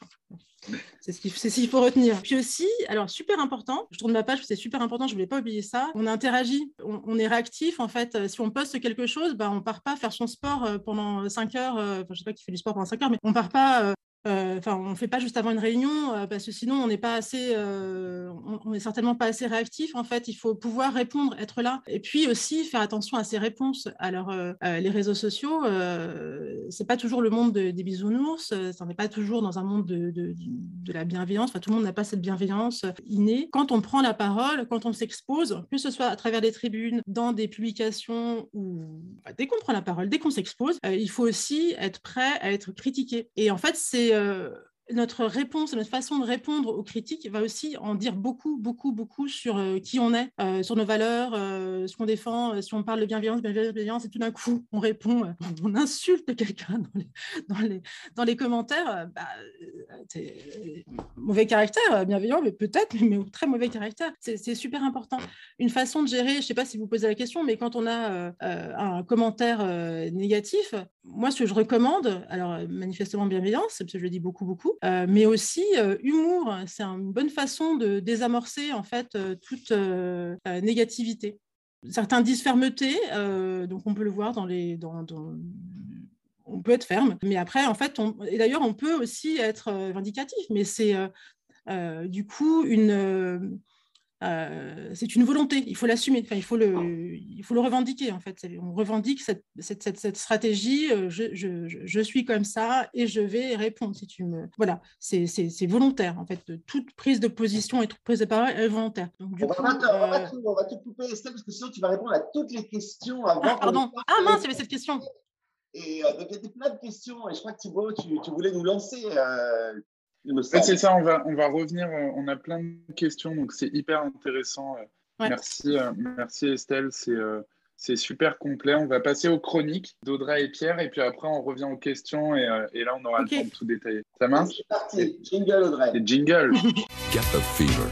C'est ce qu'il, c'est ce qu'il faut retenir. Puis aussi, alors super important, je tourne ma page, c'est super important, je ne voulais pas oublier ça, on interagit, on, on est réactif en fait. Si on poste quelque chose, bah, on ne part pas faire son sport pendant cinq heures, euh, enfin, je ne sais pas qui fait du sport pendant cinq heures, mais on ne part pas... Euh, Enfin, euh, on ne fait pas juste avant une réunion euh, parce que sinon on n'est pas assez, euh, on, on est certainement pas assez réactif. En fait, il faut pouvoir répondre, être là, et puis aussi faire attention à ses réponses. Alors, euh, euh, les réseaux sociaux, euh, c'est pas toujours le monde de, des bisounours, euh, ça n'est pas toujours dans un monde de, de, de la bienveillance. Enfin, tout le monde n'a pas cette bienveillance innée. Quand on prend la parole, quand on s'expose, que ce soit à travers des tribunes, dans des publications ou bah, dès qu'on prend la parole, dès qu'on s'expose, euh, il faut aussi être prêt à être critiqué. Et en fait, c'est Euh, notre réponse, notre façon de répondre aux critiques va aussi en dire beaucoup, beaucoup, beaucoup sur euh, qui on est, euh, sur nos valeurs, euh, ce qu'on défend. Euh, si on parle de bienveillance, bienveillance, bienveillance, et tout d'un coup, on répond, euh, on insulte quelqu'un dans les, dans les, dans les commentaires, euh, bah, c'est euh, mauvais caractère, bienveillant, mais peut-être, mais, mais très mauvais caractère. C'est, c'est super important. Une façon de gérer, je ne sais pas si vous posez la question, mais quand on a euh, un commentaire euh, négatif, moi, ce que je recommande, alors manifestement bienveillance, parce que je le dis beaucoup, beaucoup, euh, mais aussi euh, humour, c'est une bonne façon de désamorcer en fait euh, toute euh, euh, négativité. Certains disent fermeté, euh, donc on peut le voir dans les... Dans, dans... On peut être ferme, mais après, en fait, on... et d'ailleurs, on peut aussi être vindicatif, mais c'est euh, euh, du coup une... Euh... Euh, c'est une volonté, il faut l'assumer, enfin, il, faut le, il faut le revendiquer en fait. On revendique cette, cette, cette, cette stratégie, je, je, je suis comme ça et je vais répondre si tu me... Voilà, c'est, c'est, c'est volontaire en fait, toute prise de position et toute prise de parole est volontaire. Donc, du on, coup, va te, euh... on, va tout, on va tout couper Estelle parce que sinon tu vas répondre à toutes les questions avant. Ah pardon, ah mince, il y avait cette question. Et euh, donc il y a plein de questions et je crois que Thibaut, tu, tu voulais nous lancer... Euh... Ouais, c'est ça, on va, on va revenir, on a plein de questions, donc c'est hyper intéressant. Ouais. Merci, merci Estelle, c'est, c'est super complet. On va passer aux chroniques d'Audrey et Pierre, et puis après on revient aux questions, et, et là on aura okay. le temps de tout détailler. Ça marche ? C'est parti, jingle Audrey. C'est jingle. Get a fever.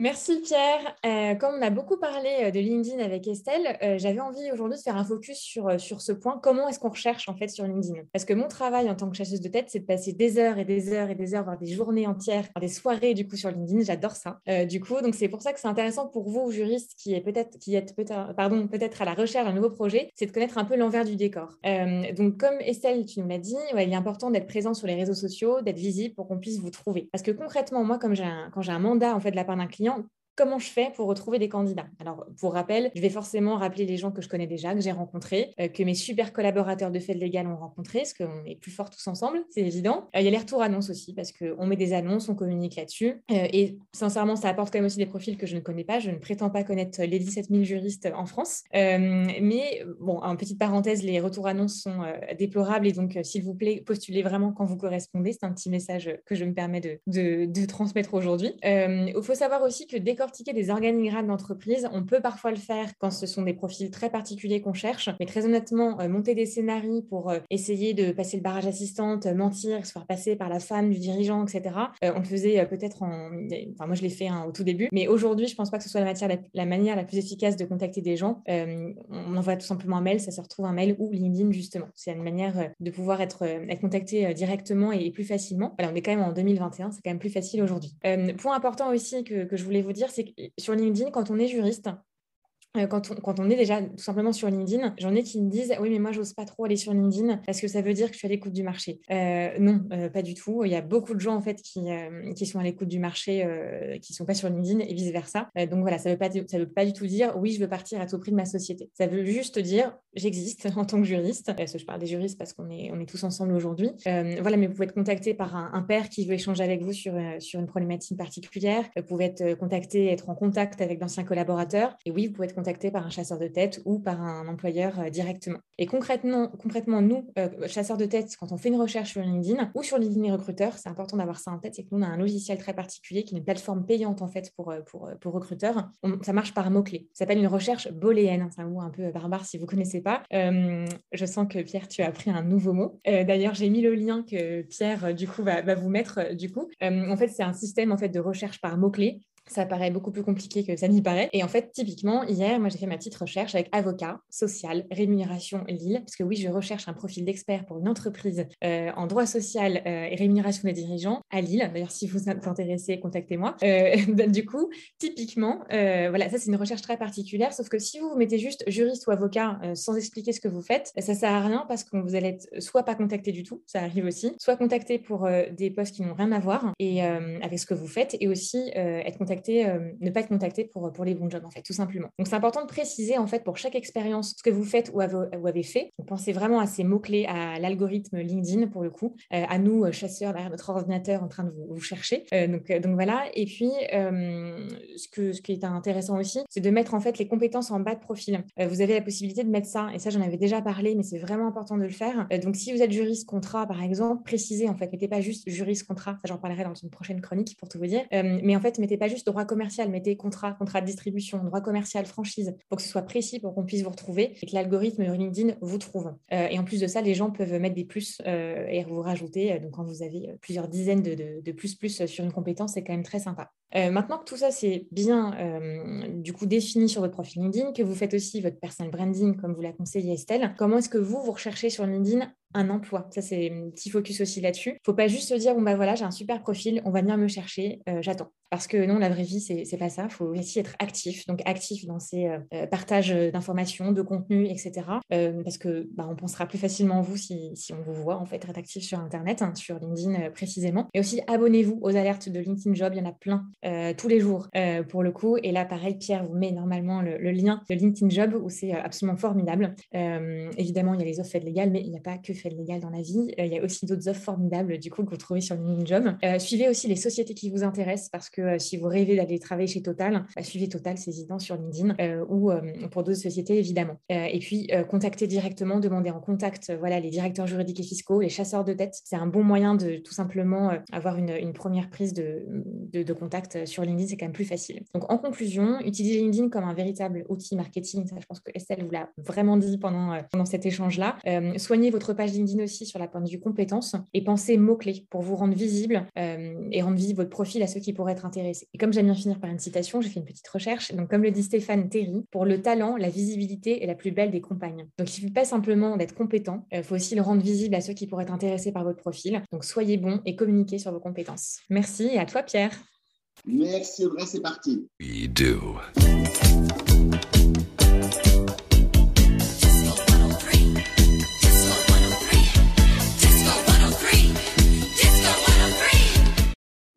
Merci Pierre. Euh, comme on a beaucoup parlé de LinkedIn avec Estelle, euh, j'avais envie aujourd'hui de faire un focus sur, sur ce point. Comment est-ce qu'on recherche en fait sur LinkedIn? Parce que mon travail en tant que chasseuse de tête, c'est de passer des heures et des heures et des heures, voire des journées entières, voire des soirées du coup sur LinkedIn. J'adore ça. Euh, du coup, donc c'est pour ça que c'est intéressant pour vous, juristes, qui est peut-être, qui êtes peut-être, pardon, peut-être à la recherche d'un nouveau projet, c'est de connaître un peu l'envers du décor. Euh, donc comme Estelle, tu nous l'as dit, ouais, il est important d'être présent sur les réseaux sociaux, d'être visible pour qu'on puisse vous trouver. Parce que concrètement, moi, comme j'ai un, quand j'ai un mandat en fait de la part d'un client, comment je fais pour retrouver des candidats? Alors, pour rappel, je vais forcément rappeler les gens que je connais déjà, que j'ai rencontrés, euh, que mes super collaborateurs de Fed Légal ont rencontrés, parce qu'on est plus forts tous ensemble, c'est évident. Il euh, y a les retours annonces aussi, parce qu'on met des annonces, on communique là-dessus. Euh, et sincèrement, ça apporte quand même aussi des profils que je ne connais pas. Je ne prétends pas connaître les dix-sept mille juristes en France. Euh, mais, bon, en petite parenthèse, les retours annonces sont euh, déplorables. Et donc, euh, s'il vous plaît, postulez vraiment quand vous correspondez. C'est un petit message que je me permets de, de, de transmettre aujourd'hui. Euh, il faut savoir aussi que décortiquer des organigrammes d'entreprise, on peut parfois le faire quand ce sont des profils très particuliers qu'on cherche, mais très honnêtement, euh, monter des scénarios pour euh, essayer de passer le barrage assistante, euh, mentir, se faire passer par la femme du dirigeant, et cetera. Euh, on le faisait euh, peut-être en... Enfin, moi, je l'ai fait hein, au tout début, mais aujourd'hui, je pense pas que ce soit la, matière, la, la manière la plus efficace de contacter des gens. Euh, on envoie tout simplement un mail, ça se retrouve un mail ou LinkedIn, justement. C'est une manière euh, de pouvoir être, euh, être contacté euh, directement et, et plus facilement. Voilà, on est quand même en deux mille vingt et un, c'est quand même plus facile aujourd'hui. Euh, point important aussi que, que je voulais vous dire, c'est que sur LinkedIn, quand on est juriste, Quand on, quand on est déjà tout simplement sur LinkedIn, j'en ai qui me disent « Oui, mais moi, j'ose pas trop aller sur LinkedIn parce que ça veut dire que je suis à l'écoute du marché. Euh, » Non, euh, pas du tout. Il y a beaucoup de gens, en fait, qui, euh, qui sont à l'écoute du marché, euh, qui sont pas sur LinkedIn et vice-versa. Euh, donc, voilà, ça veut pas, ça veut pas du tout dire « Oui, je veux partir à tout prix de ma société. » Ça veut juste dire « J'existe en tant que juriste. » euh, Je parle des juristes parce qu'on est, on est tous ensemble aujourd'hui. Euh, voilà, mais vous pouvez être contacté par un, un pair qui veut échanger avec vous sur, euh, sur une problématique particulière. Vous pouvez être contacté, être en contact avec d'anciens collaborateurs. Et oui, vous pouvez être contacté par un chasseur de tête ou par un employeur euh, directement. Et concrètement, concrètement nous, euh, chasseurs de tête, quand on fait une recherche sur LinkedIn ou sur LinkedIn et recruteurs, c'est important d'avoir ça en tête, c'est que nous, on a un logiciel très particulier qui est une plateforme payante en fait pour, pour, pour recruteurs. On, ça marche par mots-clés. Ça s'appelle une recherche booléenne. C'est un mot un peu barbare si vous ne connaissez pas. Euh, je sens que Pierre, tu as appris un nouveau mot. Euh, d'ailleurs, j'ai mis le lien que Pierre, euh, du coup, va, va vous mettre. Euh, du coup, euh, en fait, c'est un système en fait de recherche par mots-clés. Ça paraît beaucoup plus compliqué que ça n'y paraît. Et en fait, typiquement, hier, moi, j'ai fait ma petite recherche avec avocat, social, rémunération, Lille, parce que oui, je recherche un profil d'expert pour une entreprise euh, en droit social euh, et rémunération des dirigeants à Lille. D'ailleurs, si vous êtes intéressé, contactez-moi. Euh, du coup, typiquement, euh, voilà, ça, c'est une recherche très particulière, sauf que si vous vous mettez juste juriste ou avocat euh, sans expliquer ce que vous faites, ça sert à rien parce que vous allez être soit pas contacté du tout, ça arrive aussi, soit contacté pour euh, des postes qui n'ont rien à voir et, euh, avec ce que vous faites et aussi euh, être contacté Euh, ne pas être contacté pour, pour les bons jobs en fait tout simplement. Donc c'est important de préciser en fait pour chaque expérience ce que vous faites ou, avo- ou avez fait. Donc, pensez vraiment à ces mots-clés, à l'algorithme LinkedIn pour le coup, euh, à nous chasseurs derrière notre ordinateur en train de vous, vous chercher. Euh, donc, euh, donc voilà, et puis euh, ce, que, ce qui est intéressant aussi, c'est de mettre en fait les compétences en bas de profil. Euh, vous avez la possibilité de mettre ça, et ça j'en avais déjà parlé, mais c'est vraiment important de le faire. Euh, donc si vous êtes juriste contrat par exemple, précisez en fait, mettez pas juste juriste contrat, ça j'en parlerai dans une prochaine chronique pour tout vous dire, euh, mais en fait mettez pas juste droit commercial, mettez contrat, contrat de distribution, droit commercial, franchise, pour que ce soit précis, pour qu'on puisse vous retrouver et que l'algorithme LinkedIn vous trouve. Euh, et en plus de ça, les gens peuvent mettre des plus euh, et vous rajouter. Euh, donc, quand vous avez plusieurs dizaines de, de, de plus plus sur une compétence, c'est quand même très sympa. Euh, maintenant que tout ça, c'est bien euh, du coup défini sur votre profil LinkedIn, que vous faites aussi votre personal branding, comme vous l'a conseillé Estelle, comment est-ce que vous, vous recherchez sur LinkedIn un emploi? Ça, c'est un petit focus aussi là-dessus. Faut pas juste se dire, bon, bah voilà, j'ai un super profil, on va venir me chercher, euh, j'attends. Parce que non, la vraie vie, c'est, c'est pas ça. Faut aussi être actif. Donc, actif dans ces euh, partages d'informations, de contenu, et cetera. Euh, parce que, bah, on pensera plus facilement en vous si, si on vous voit, en fait, être actif sur Internet, hein, sur LinkedIn euh, précisément. Et aussi, abonnez-vous aux alertes de LinkedIn Job. Il y en a plein euh, tous les jours euh, pour le coup. Et là, pareil, Pierre vous met normalement le, le lien de LinkedIn Job où c'est absolument formidable. Euh, évidemment, il y a les offres faites légales, mais il n'y a pas que Fed Légal dans la vie. Il euh, y a aussi d'autres offres formidables du coup que vous trouvez sur LinkedIn Job. Euh, suivez aussi les sociétés qui vous intéressent parce que euh, si vous rêvez d'aller travailler chez Total, bah, suivez Total, c'est évident sur LinkedIn euh, ou euh, pour d'autres sociétés évidemment. Euh, et puis euh, contactez directement, demandez en contact euh, voilà, les directeurs juridiques et fiscaux, les chasseurs de tête. C'est un bon moyen de tout simplement euh, avoir une, une première prise de, de, de contact contact sur LinkedIn, c'est quand même plus facile. Donc en conclusion, utilisez LinkedIn comme un véritable outil marketing. Ça, je pense que Estelle vous l'a vraiment dit pendant, euh, pendant cet échange-là. Euh, soignez votre page LinkedIn aussi sur la pointe du compétence et pensez mots-clés pour vous rendre visible euh, et rendre visible votre profil à ceux qui pourraient être intéressés. Et comme j'aime bien finir par une citation, j'ai fait une petite recherche. Donc comme le dit Stéphane Théry, pour le talent, la visibilité est la plus belle des compagnes. Donc il ne suffit pas simplement d'être compétent, il euh, faut aussi le rendre visible à ceux qui pourraient être intéressés par votre profil. Donc soyez bon et communiquez sur vos compétences. Merci et à toi Pierre. Merci Audrey, c'est parti. We do.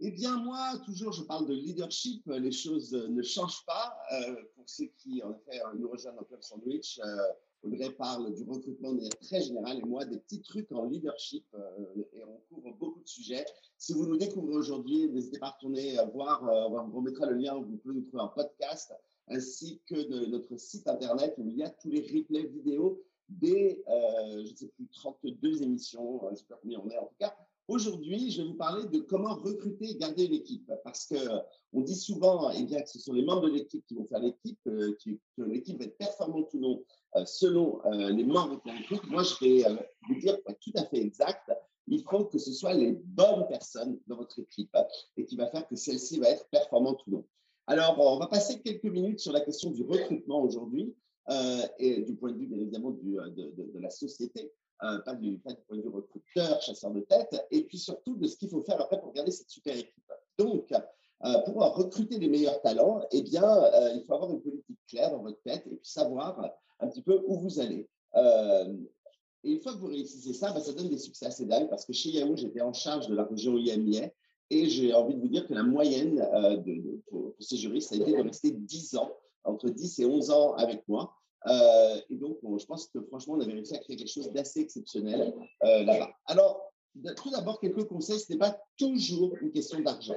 Eh bien moi, toujours je parle de leadership, les choses ne changent pas. Euh, pour ceux qui en fait nous rejoignent dans Club Sandwich, euh, Audrey parle du recrutement de manière très générale et moi des petits trucs en leadership euh, et on couvre beaucoup de sujets. Si vous nous découvrez aujourd'hui, n'hésitez pas à retourner voir, euh, on remettra le lien où vous pouvez nous trouver un podcast ainsi que de notre site internet où il y a tous les replays vidéo des, euh, je ne sais plus, trente-deux émissions, euh, j'espère combien on est en tout cas. Aujourd'hui, je vais vous parler de comment recruter et garder une équipe parce qu'on dit souvent eh bien, que ce sont les membres de l'équipe qui vont faire l'équipe, euh, qui, que l'équipe va être performante ou non euh, selon euh, les membres de l'équipe. Moi, je vais euh, vous dire pas tout à fait exact. Il faut que ce soit les bonnes personnes dans votre équipe et qui va faire que celle-ci va être performante ou non. Alors, on va passer quelques minutes sur la question du recrutement aujourd'hui euh, et du point de vue, bien évidemment, du, de, de, de la société. Euh, pas, du, pas du point de vue recruteur, chasseur de tête, et puis surtout de ce qu'il faut faire après pour garder cette super équipe. Donc, euh, pour recruter les meilleurs talents, eh bien, euh, il faut avoir une politique claire dans votre tête et puis savoir un petit peu où vous allez. Euh, et une fois que vous réussissez ça, bah, ça donne des succès assez dingues parce que chez Yahoo, j'étais en charge de la région I M I A et j'ai envie de vous dire que la moyenne euh, de, de, pour, pour ces juristes, ça a été de rester dix ans, entre dix et onze ans avec moi. Euh, et donc, bon, je pense que franchement, on avait réussi à créer quelque chose d'assez exceptionnel euh, là-bas. Alors, tout d'abord, quelques conseils, ce n'est pas toujours une question d'argent.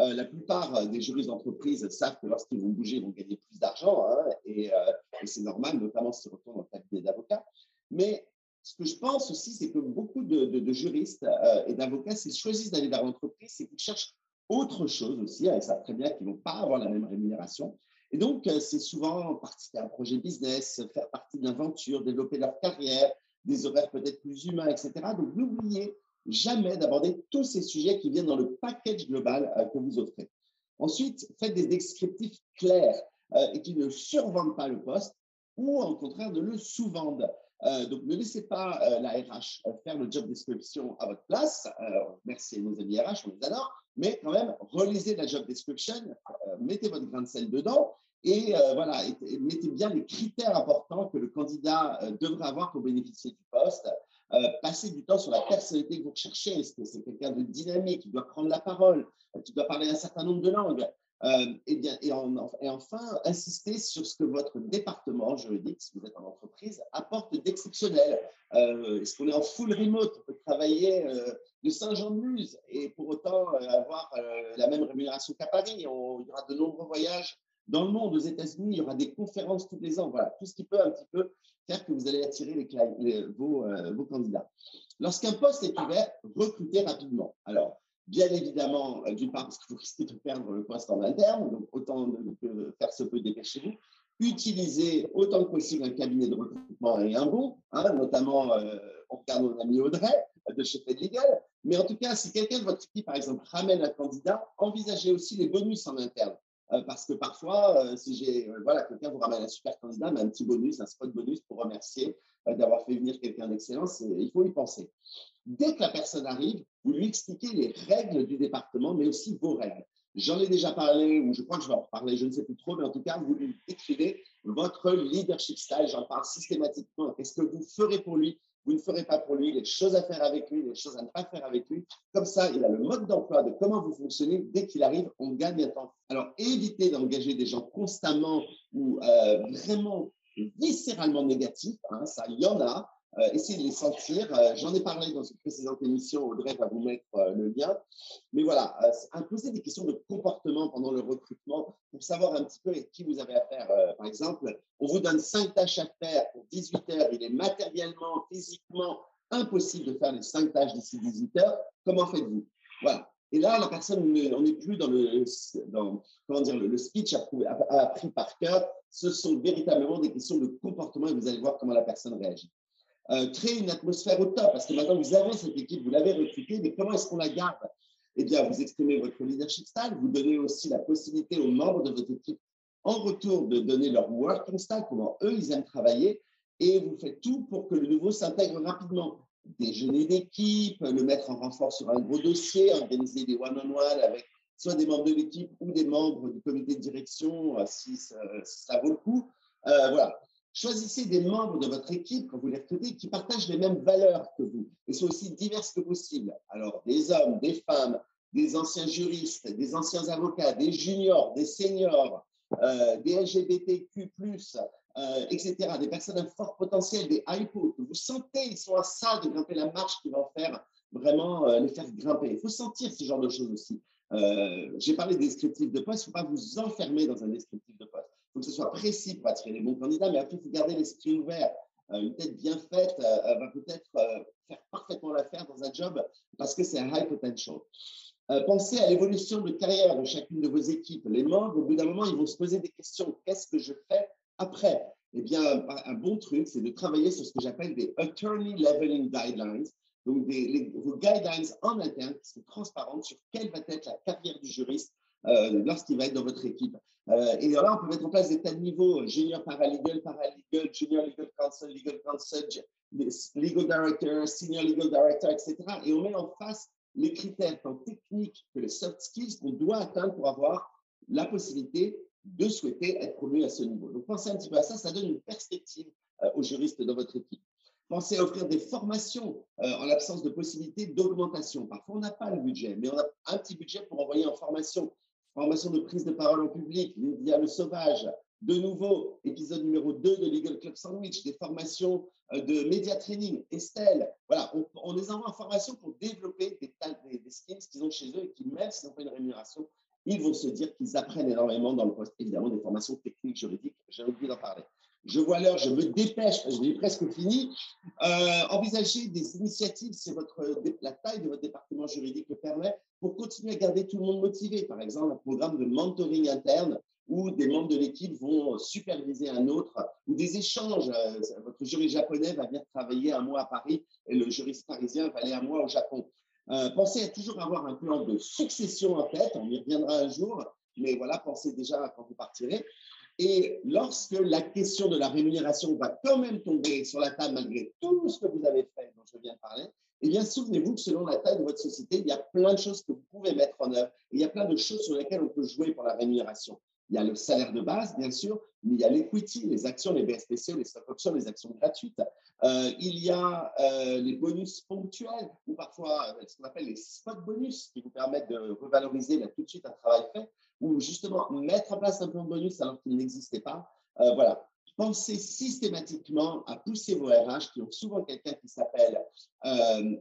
Euh, la plupart des juristes d'entreprise savent que lorsqu'ils vont bouger, ils vont gagner plus d'argent, hein, et, euh, et c'est normal, notamment si on retourne dans le cabinet d'avocats. Mais ce que je pense aussi, c'est que beaucoup de, de, de juristes euh, et d'avocats, s'ils choisissent d'aller vers l'entreprise, c'est qu'ils cherchent autre chose aussi, hein, ils savent très bien qu'ils ne vont pas avoir la même rémunération. Et donc, c'est souvent participer à un projet business, faire partie de l'aventure, développer leur carrière, des horaires peut-être plus humains, et cetera. Donc, n'oubliez jamais d'aborder tous ces sujets qui viennent dans le package global que vous offrez. Ensuite, faites des descriptifs clairs euh, et qui ne survendent pas le poste ou, au contraire, ne le sous-vendent. Euh, donc, ne laissez pas euh, la R H faire le job description à votre place. Alors, merci à nos amis R H, on les adore. Mais quand même, relisez la job description, euh, mettez votre grain de sel dedans et, euh, voilà, et, et mettez bien les critères importants que le candidat euh, devrait avoir pour bénéficier du poste. Euh, passez du temps sur la personnalité que vous recherchez. Est-ce que c'est quelqu'un de dynamique, qui doit prendre la parole, qui doit parler un certain nombre de langues euh, et, bien, et, en, et enfin, insistez sur ce que votre département juridique, si vous êtes en entreprise, apporte d'exceptionnel. Euh, est-ce qu'on est en full remote, on peut travailler… Euh, de Saint-Jean-de-Luz, et pour autant euh, avoir euh, la même rémunération qu'à Paris. On, il y aura de nombreux voyages dans le monde, aux États-Unis, il y aura des conférences tous les ans. Voilà, tout ce qui peut un petit peu faire que vous allez attirer les, les, vos, euh, vos candidats. Lorsqu'un poste est ouvert, recrutez rapidement. Alors, bien évidemment, euh, d'une part, parce que vous risquez de perdre le poste en interne, donc autant que euh, faire se peut, dépêchez-vous. Utilisez autant que possible un cabinet de recrutement et un bon, hein, notamment, euh, on regarde mon ami Audrey, de chez Fed Légal. Mais en tout cas, si quelqu'un de votre équipe, par exemple, ramène un candidat, envisagez aussi les bonus en interne. Euh, parce que parfois, euh, si j'ai, euh, voilà, quelqu'un vous ramène un super candidat, mais un petit bonus, un spot bonus pour remercier euh, d'avoir fait venir quelqu'un d'excellence, et il faut y penser. Dès que la personne arrive, vous lui expliquez les règles du département, mais aussi vos règles. J'en ai déjà parlé, ou je crois que je vais en reparler, je ne sais plus trop, mais en tout cas, vous lui décrivez votre leadership style. J'en parle systématiquement. Qu'est-ce que vous ferez pour lui ? Vous ne ferez pas pour lui, les choses à faire avec lui, les choses à ne pas faire avec lui. Comme ça, il a le mode d'emploi de comment vous fonctionnez. Dès qu'il arrive, on gagne un temps. Alors, évitez d'engager des gens constamment ou euh, vraiment viscéralement négatifs. Hein, ça, il y en a. Euh, essayez de les sentir. Euh, j'en ai parlé dans une précédente émission. Audrey va vous mettre euh, le lien. Mais voilà, euh, imposer des questions de comportement pendant le recrutement pour savoir un petit peu avec qui vous avez affaire. Euh, par exemple, on vous donne cinq tâches à faire pour dix-huit heures. Il est matériellement, physiquement impossible de faire les cinq tâches d'ici dix-huit heures. Comment faites-vous ? Voilà. Et là, la personne, on n'est plus dans le, dans, comment dire, le, le speech appris par cœur. Ce sont véritablement des questions de comportement et vous allez voir comment la personne réagit. Euh, créer une atmosphère au top, parce que maintenant, vous avez cette équipe, vous l'avez recrutée, mais comment est-ce qu'on la garde? Eh bien, vous exprimez votre leadership style, vous donnez aussi la possibilité aux membres de votre équipe en retour de donner leur working style, comment eux, ils aiment travailler, et vous faites tout pour que le nouveau s'intègre rapidement. Déjeuner d'équipe, le mettre en renfort sur un gros dossier, organiser des one-on-one avec soit des membres de l'équipe ou des membres du comité de direction, si ça, si ça vaut le coup. Euh, voilà. Choisissez des membres de votre équipe, quand vous les recrutez, qui partagent les mêmes valeurs que vous et sont aussi diverses que possible. Alors, des hommes, des femmes, des anciens juristes, des anciens avocats, des juniors, des seniors, euh, des L G B T Q plus, euh, et cetera, des personnes à fort potentiel, des hypos, que vous sentez, ils sont à ça de grimper la marche qui va en faire vraiment euh, les faire grimper. Il faut sentir ce genre de choses aussi. Euh, j'ai parlé des descriptifs de poste, il ne faut pas vous enfermer dans un descriptif de poste. Il faut que ce soit précis pour attirer les bons candidats, mais après, il faut garder l'esprit ouvert. Euh, une tête bien faite euh, va peut-être euh, faire parfaitement l'affaire dans un job parce que c'est un high potential. Euh, pensez à l'évolution de carrière de chacune de vos équipes. Les membres, au bout d'un moment, ils vont se poser des questions. Qu'est-ce que je fais après? Eh bien, un bon truc, c'est de travailler sur ce que j'appelle des Attorney Leveling Guidelines. Donc, des, les, vos guidelines en interne qui sont transparentes sur quelle va être la carrière du juriste euh, lorsqu'il va être dans votre équipe. Euh, et là, on peut mettre en place des tas de niveaux, junior paralegal, paralegal, junior legal counsel, legal counsel, legal director, senior legal director, et cetera. Et on met en face les critères tant techniques que les soft skills qu'on doit atteindre pour avoir la possibilité de souhaiter être promu à ce niveau. Donc, pensez un petit peu à ça, ça donne une perspective euh, aux juristes dans votre équipe. Pensez à offrir des formations euh, en l'absence de possibilités d'augmentation. Parfois, on n'a pas le budget, mais on a un petit budget pour envoyer en formation. Formation de prise de parole en public, Lydia Le Sauvage, de nouveau, épisode numéro deux de Legal Club Sandwich, des formations euh, de Media Training, Estelle. Voilà, on, on les envoie en formation pour développer des, des, des skills qu'ils ont chez eux et qui, même s'ils n'ont pas une rémunération, ils vont se dire qu'ils apprennent énormément dans le poste. Évidemment, des formations techniques, juridiques, j'ai oublié d'en parler. Je vois l'heure, je me dépêche, je l'ai presque fini. Euh, envisagez des initiatives si votre, la taille de votre département juridique le permet pour continuer à garder tout le monde motivé. Par exemple, un programme de mentoring interne où des membres de l'équipe vont superviser un autre ou des échanges. Votre juriste japonais va venir travailler un mois à Paris et le juriste parisien va aller un mois au Japon. Euh, pensez à toujours avoir un plan de succession en tête, on y reviendra un jour, mais voilà, pensez déjà quand vous partirez. Et lorsque la question de la rémunération va quand même tomber sur la table malgré tout ce que vous avez fait, dont je viens de parler, eh bien, souvenez-vous que selon la taille de votre société, il y a plein de choses que vous pouvez mettre en œuvre et il y a plein de choses sur lesquelles on peut jouer pour la rémunération. Il y a le salaire de base, bien sûr, mais il y a l'equity, les actions, les B S P C O, les stock options, les actions gratuites. Euh, il y a euh, les bonus ponctuels ou parfois ce qu'on appelle les spot bonus qui vous permettent de revaloriser là tout de suite un travail fait ou justement mettre en place un plan de bonus alors qu'il n'existait pas. Euh, voilà. Pensez systématiquement à pousser vos R H qui ont souvent quelqu'un qui s'appelle euh,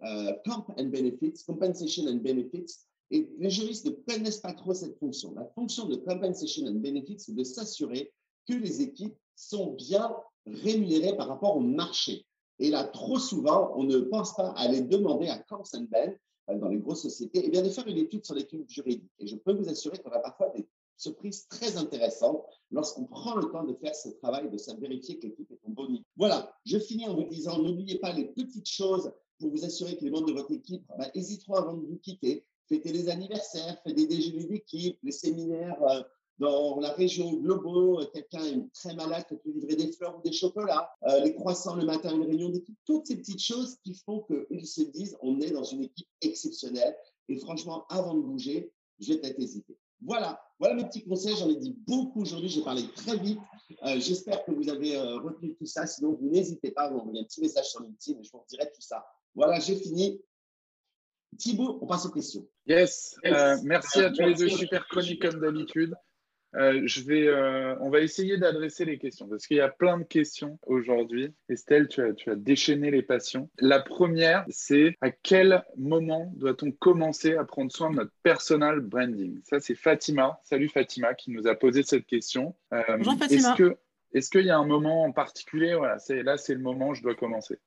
euh, Comp and Benefits, Compensation and Benefits. Et les juristes ne connaissent pas trop cette fonction. La fonction de compensation and benefits, c'est de s'assurer que les équipes sont bien rémunérées par rapport au marché. Et là, trop souvent, on ne pense pas à les demander à Comps and Ben, dans les grosses sociétés, et bien de faire une étude sur l'équipe juridique. Et je peux vous assurer qu'on a parfois des surprise très intéressante lorsqu'on prend le temps de faire ce travail, de vérifier que l'équipe est au bon niveau. Voilà, je finis en vous disant, n'oubliez pas les petites choses pour vous assurer que les membres de votre équipe ben, hésiteront avant de vous quitter. Fêtez les anniversaires, faites des déjeuners d'équipe, les séminaires euh, dans la région globaux, euh, quelqu'un est très malade, peut livrer des fleurs ou des chocolats, euh, les croissants le matin, une réunion d'équipe, toutes ces petites choses qui font qu'ils se disent on est dans une équipe exceptionnelle et franchement, avant de bouger, je vais peut-être hésiter. Voilà, voilà mes petits conseils, j'en ai dit beaucoup aujourd'hui, j'ai parlé très vite, euh, j'espère que vous avez euh, retenu tout ça, sinon vous n'hésitez pas à m'envoyer un petit message sur LinkedIn et je vous dirai tout ça. Voilà, j'ai fini. Thibaut, on passe aux questions. Yes, yes. Euh, merci à tous merci. les deux, super chroniques comme d'habitude. Euh, je vais, euh, on va essayer d'adresser les questions parce qu'il y a plein de questions aujourd'hui. Estelle, tu as, tu as déchaîné les passions. La première, c'est à quel moment doit-on commencer à prendre soin de notre personal branding? Ça, c'est Fatima. Salut Fatima qui nous a posé cette question. Euh, Bonjour Fatima. Est-ce que, est-ce qu'il y a un moment en particulier? Voilà, c'est, là, c'est le moment où je dois commencer.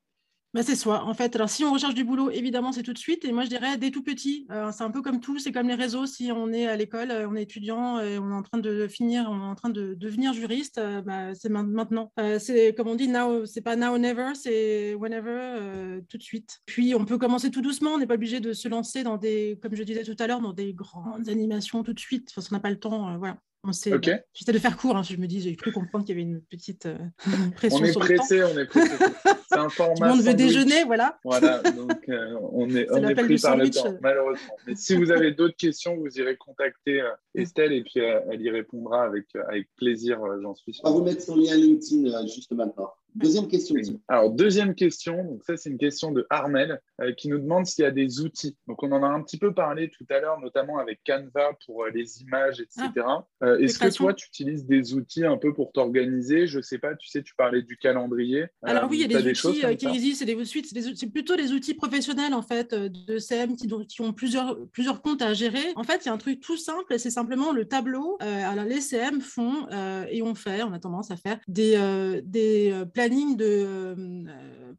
Bah, c'est soi, en fait. Alors, si on recherche du boulot, évidemment, c'est tout de suite. Et moi, je dirais, dès tout petit, euh, c'est un peu comme tout, c'est comme les réseaux. Si on est à l'école, on est étudiant, et on est en train de finir, on est en train de devenir juriste, euh, bah, c'est maintenant. Euh, c'est, comme on dit, now, c'est pas now or never, c'est whenever, euh, tout de suite. Puis, on peut commencer tout doucement. On n'est pas obligé de se lancer dans des, comme je disais tout à l'heure, dans des grandes animations tout de suite. Parce qu'on n'a pas le temps, euh, voilà. Okay. J'essaie de faire court, hein, je me dis, j'ai cru comprendre qu'il y avait une petite euh, pression on est sur pressé, le temps. On est pressé, c'est un format. Tout le monde veut déjeuner, voilà. Voilà, donc euh, on est, on est pris par le temps, malheureusement. Mais si vous avez d'autres questions, vous irez contacter euh, Estelle et puis euh, elle y répondra avec, euh, avec plaisir, euh, j'en suis sûr. On va vous mettre son lien LinkedIn euh, juste maintenant. Deuxième question. Alors, deuxième question, donc ça, c'est une question de Armel euh, qui nous demande s'il y a des outils. Donc, on en a un petit peu parlé tout à l'heure, notamment avec Canva pour euh, les images, et cetera. Ah, euh, est-ce que toi, tu utilises des outils un peu pour t'organiser? Je ne sais pas, tu sais, tu parlais du calendrier. Alors, euh, oui, il y a des outils euh, qui existent, c'est, des, suites, c'est, des, c'est plutôt des outils professionnels, en fait, de C M qui, qui ont plusieurs, plusieurs comptes à gérer. En fait, il y a un truc tout simple, c'est simplement le tableau. Euh, alors, les C M font euh, et on fait, on a tendance à faire des, euh, des euh, planning de, euh,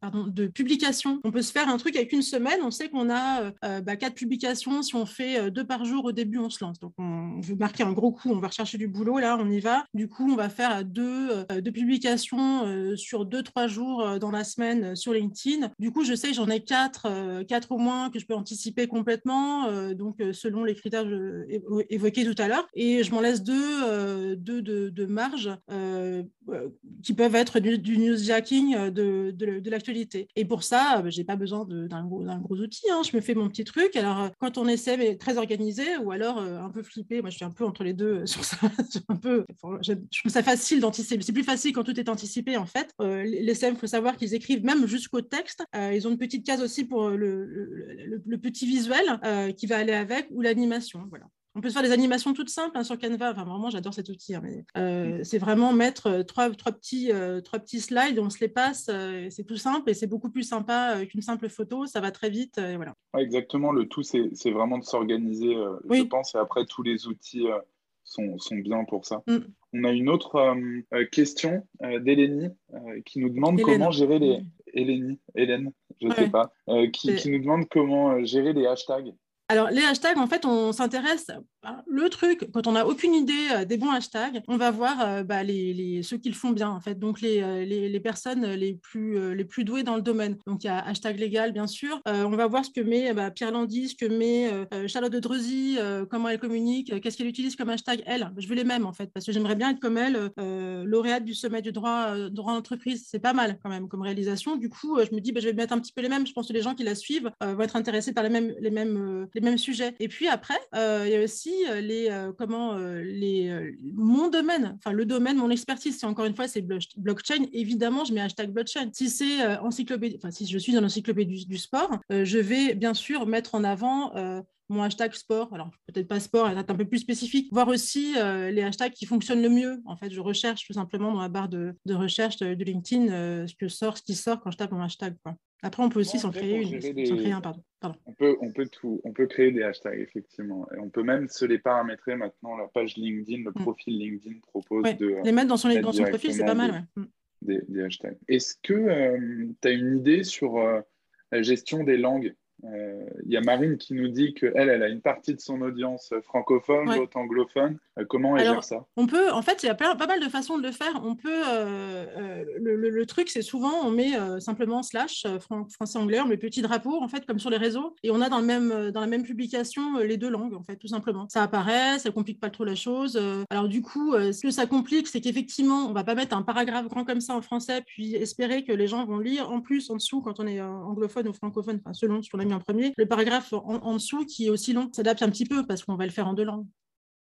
pardon, de publication. On peut se faire un truc avec une semaine. On sait qu'on a euh, bah, quatre publications. Si on fait euh, deux par jour, au début, on se lance. Donc, on veut marquer un gros coup. On va rechercher du boulot. Là, on y va. Du coup, on va faire deux, euh, deux publications euh, sur deux, trois jours euh, dans la semaine euh, sur LinkedIn. Du coup, je sais que j'en ai quatre, euh, quatre au moins que je peux anticiper complètement, euh, donc euh, selon les critères euh, évoqués tout à l'heure. Et je m'en laisse deux, euh, deux de, de marge euh, qui peuvent être du, du newsjacking de, de, de l'actualité. Et pour ça, je n'ai pas besoin de, d'un, gros, d'un gros outil. Hein. Je me fais mon petit truc. Alors, quand on essaie, mais très organisé ou alors euh, un peu flippé, moi, je suis un peu entre les deux sur ça. un peu, je trouve ça facile d'anticiper. C'est plus facile quand tout est anticipé, en fait. Euh, les C M, il faut savoir qu'ils écrivent même jusqu'au texte. Euh, ils ont une petite case aussi pour le, le, le, le petit visuel euh, qui va aller avec ou l'animation. Voilà. On peut se faire des animations toutes simples hein, sur Canva. Enfin, vraiment, j'adore cet outil. Hein, mais, euh, c'est vraiment mettre trois, trois, petits, euh, trois petits slides, on se les passe. Euh, c'est tout simple et c'est beaucoup plus sympa qu'une simple photo. Ça va très vite. Euh, et voilà. Ouais, exactement. Le tout, c'est, c'est vraiment de s'organiser, euh, oui. je pense. Et après, tous les outils euh, sont, sont bien pour ça. Mm. On a une autre euh, question euh, d'Hélénie euh, qui nous demande Hélène. comment gérer les... Hélénie, Hélène, je ne ouais. sais pas. Euh, qui, qui nous demande comment gérer les hashtags. Alors, les hashtags, en fait, on s'intéresse... Le truc, quand on n'a aucune idée des bons hashtags, on va voir euh, bah, les, les, ceux qui le font bien, en fait. Donc, les, les, les personnes les plus, les plus douées dans le domaine. Donc, il y a hashtag légal, bien sûr. Euh, on va voir ce que met bah, Pierre Landy, ce que met euh, Charlotte de Dresy, euh, comment elle communique, euh, qu'est-ce qu'elle utilise comme hashtag, elle. Je veux les mêmes, en fait, parce que j'aimerais bien être comme elle, euh, lauréate du sommet du droit, euh, droit d'entreprise. C'est pas mal, quand même, comme réalisation. Du coup, euh, je me dis, bah, je vais mettre un petit peu les mêmes. Je pense que les gens qui la suivent euh, vont être intéressés par les mêmes, les mêmes euh, les mêmes sujets. Et puis après, euh, il y a aussi les, euh, comment, euh, les, euh, mon domaine, enfin le domaine, mon expertise. C'est, encore une fois, c'est blockchain. Évidemment, je mets hashtag blockchain. Si c'est euh, encyclopédie, enfin si je suis dans l'encyclopédie du, du sport, euh, je vais bien sûr mettre en avant euh, mon hashtag sport, alors peut-être pas sport, peut-être un peu plus spécifique, voir aussi euh, les hashtags qui fonctionnent le mieux. En fait, je recherche tout simplement dans la barre de, de recherche de, de LinkedIn euh, ce que sort, ce qui sort quand je tape mon hashtag, quoi. Après, on peut aussi s'en créer une, des... s'en créer un, pardon. pardon. On peut, on peut tout, on peut créer des hashtags, effectivement. Et on peut même se les paramétrer maintenant, la page LinkedIn, le mmh. profil LinkedIn propose ouais. de... Les mettre dans son, dans son profil, c'est pas mal, des, ouais. des, des hashtags. Est-ce que euh, tu as une idée sur euh, la gestion des langues ? Il euh, y a Marine qui nous dit qu'elle, elle a une partie de son audience francophone, ouais. l'autre anglophone. Euh, comment elle Alors, gère ça ? On peut, en fait, il y a plein, pas mal de façons de le faire. On peut, euh, euh, le, le, le truc, c'est souvent, on met euh, simplement slash euh, français-anglais, on met petit drapeau, en fait, comme sur les réseaux, et on a dans, le même, dans la même publication euh, les deux langues, en fait, tout simplement. Ça apparaît, ça complique pas trop la chose. Euh, alors, du coup, euh, ce que ça complique, c'est qu'effectivement, on va pas mettre un paragraphe grand comme ça en français, puis espérer que les gens vont lire en plus, en dessous, quand on est euh, anglophone ou francophone, enfin, selon ce qu'on a en premier, le paragraphe en, en dessous qui est aussi long s'adapte un petit peu parce qu'on va le faire en deux langues.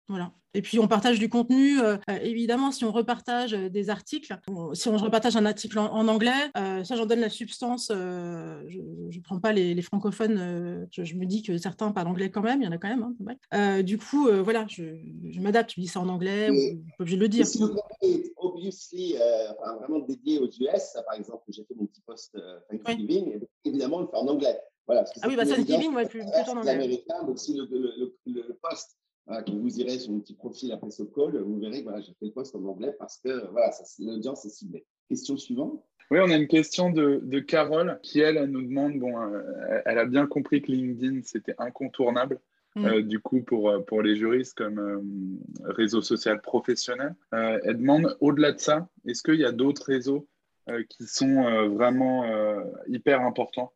Voilà. Et puis, on partage du contenu. Euh, évidemment, si on repartage des articles, si on repartage un article en, en anglais, euh, ça, j'en donne la substance. Euh, je ne prends pas les, les francophones. Euh, je, je me dis que certains parlent anglais quand même. Il y en a quand même. Hein, euh, du coup, euh, voilà, je, je m'adapte. Je dis ça en anglais. Je suis pas obligé de le dire. Si vous est obviously euh, enfin, vraiment dédié aux U S, par exemple, j'ai fait mon petit post euh, Thanksgiving, oui. évidemment, le fait en anglais. Voilà, parce que ah oui, bah, Thanksgiving, ouais, plus, plus en anglais. Donc, si le, le, le, le post voilà, que vous irez sur mon petit profil après ce call, vous verrez que voilà, j'ai fait le post en anglais parce que voilà, ça, l'audience est ciblée. Question suivante. Oui, on a une question de, de Carole qui, elle, elle nous demande, bon, euh, elle a bien compris que LinkedIn, c'était incontournable. Mmh. Euh, du coup, pour, pour les juristes comme euh, réseau social professionnel, euh, elle demande, au-delà de ça, est-ce qu'il y a d'autres réseaux euh, qui sont euh, vraiment euh, hyper importants?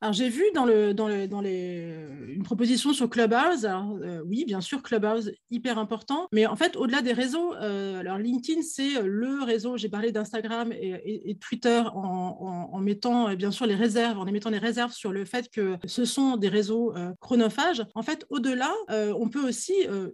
Alors, j'ai vu dans, le, dans, le, dans les, une proposition sur Clubhouse, alors, euh, oui, bien sûr, Clubhouse, hyper important, mais en fait, au-delà des réseaux, euh, alors LinkedIn, c'est le réseau, j'ai parlé d'Instagram et, et, et Twitter en, en, en mettant, bien sûr, les réserves, en émettant les réserves sur le fait que ce sont des réseaux euh, chronophages. En fait, au-delà, euh, on peut aussi euh,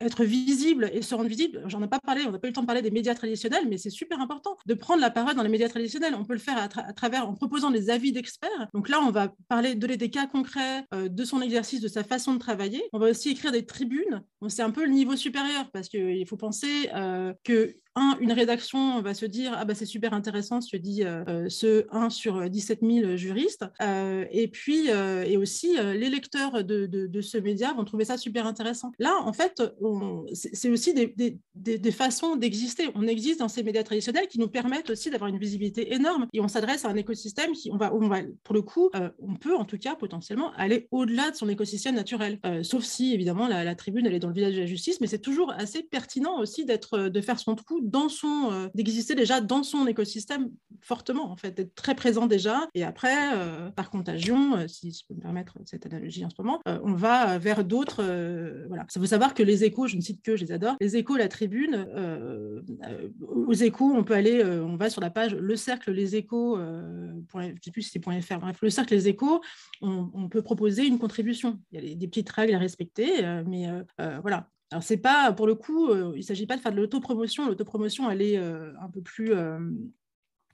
être visible et se rendre visible. J'en ai pas parlé, on n'a pas eu le temps de parler des médias traditionnels, mais c'est super important de prendre la parole dans les médias traditionnels. On peut le faire à, tra- à travers, en proposant des avis d'experts. Donc là, on va parler, donner des cas concrets euh, de son exercice, de sa façon de travailler. On va aussi écrire des tribunes. Bon, c'est un peu le niveau supérieur parce qu'il faut penser euh, que... Un, une rédaction va se dire « Ah bah c'est super intéressant, se dit euh, ce un sur dix-sept mille juristes. Euh, » Et puis, euh, et aussi, euh, les lecteurs de, de, de ce média vont trouver ça super intéressant. Là, en fait, on, c'est, c'est aussi des, des, des, des façons d'exister. On existe dans ces médias traditionnels qui nous permettent aussi d'avoir une visibilité énorme. Et on s'adresse à un écosystème qui, on va, on va, pour le coup, euh, on peut en tout cas potentiellement aller au-delà de son écosystème naturel. Euh, sauf si, évidemment, la, la tribune, elle est dans le village de la justice, mais c'est toujours assez pertinent aussi d'être, de faire son trou dans son, euh, d'exister déjà dans son écosystème fortement, en fait, d'être très présent déjà. Et après, euh, par contagion, euh, si je peux me permettre cette analogie en ce moment, euh, on va vers d'autres... Euh, voilà. Ça faut savoir que les Échos, je ne cite que, je les adore, les Échos, la Tribune, euh, euh, aux Échos, on peut aller, euh, on va sur la page Le Cercle, les Échos, euh, point, je ne sais plus si c'est .fr, bref, Le Cercle, les Échos, on, on peut proposer une contribution. Il y a des, des petites règles à respecter, euh, mais euh, euh, voilà. Alors, c'est pas, pour le coup, euh, il ne s'agit pas de faire de l'autopromotion. L'autopromotion, elle est euh, un peu plus euh,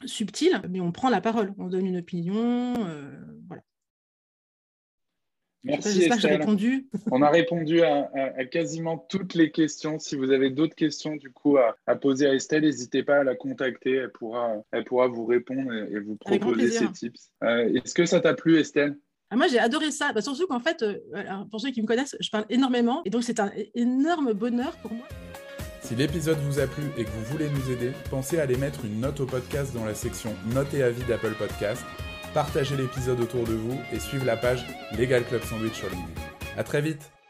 subtile, mais on prend la parole, on donne une opinion, euh, voilà. Merci, j'espère Estelle. Que j'ai répondu. On a répondu à, à, à quasiment toutes les questions. Si vous avez d'autres questions du coup à, à poser à Estelle, n'hésitez pas à la contacter. Elle pourra, elle pourra vous répondre et, et vous proposer ses tips. Euh, est-ce que ça t'a plu, Estelle ? Moi, j'ai adoré ça, bah, surtout qu'en fait, euh, alors, pour ceux qui me connaissent, je parle énormément et donc c'est un énorme bonheur pour moi. Si l'épisode vous a plu et que vous voulez nous aider, pensez à aller mettre une note au podcast dans la section Notes et avis d'Apple Podcast, partagez l'épisode autour de vous et suivez la page Legal Club Sandwich sur LinkedIn. À très vite.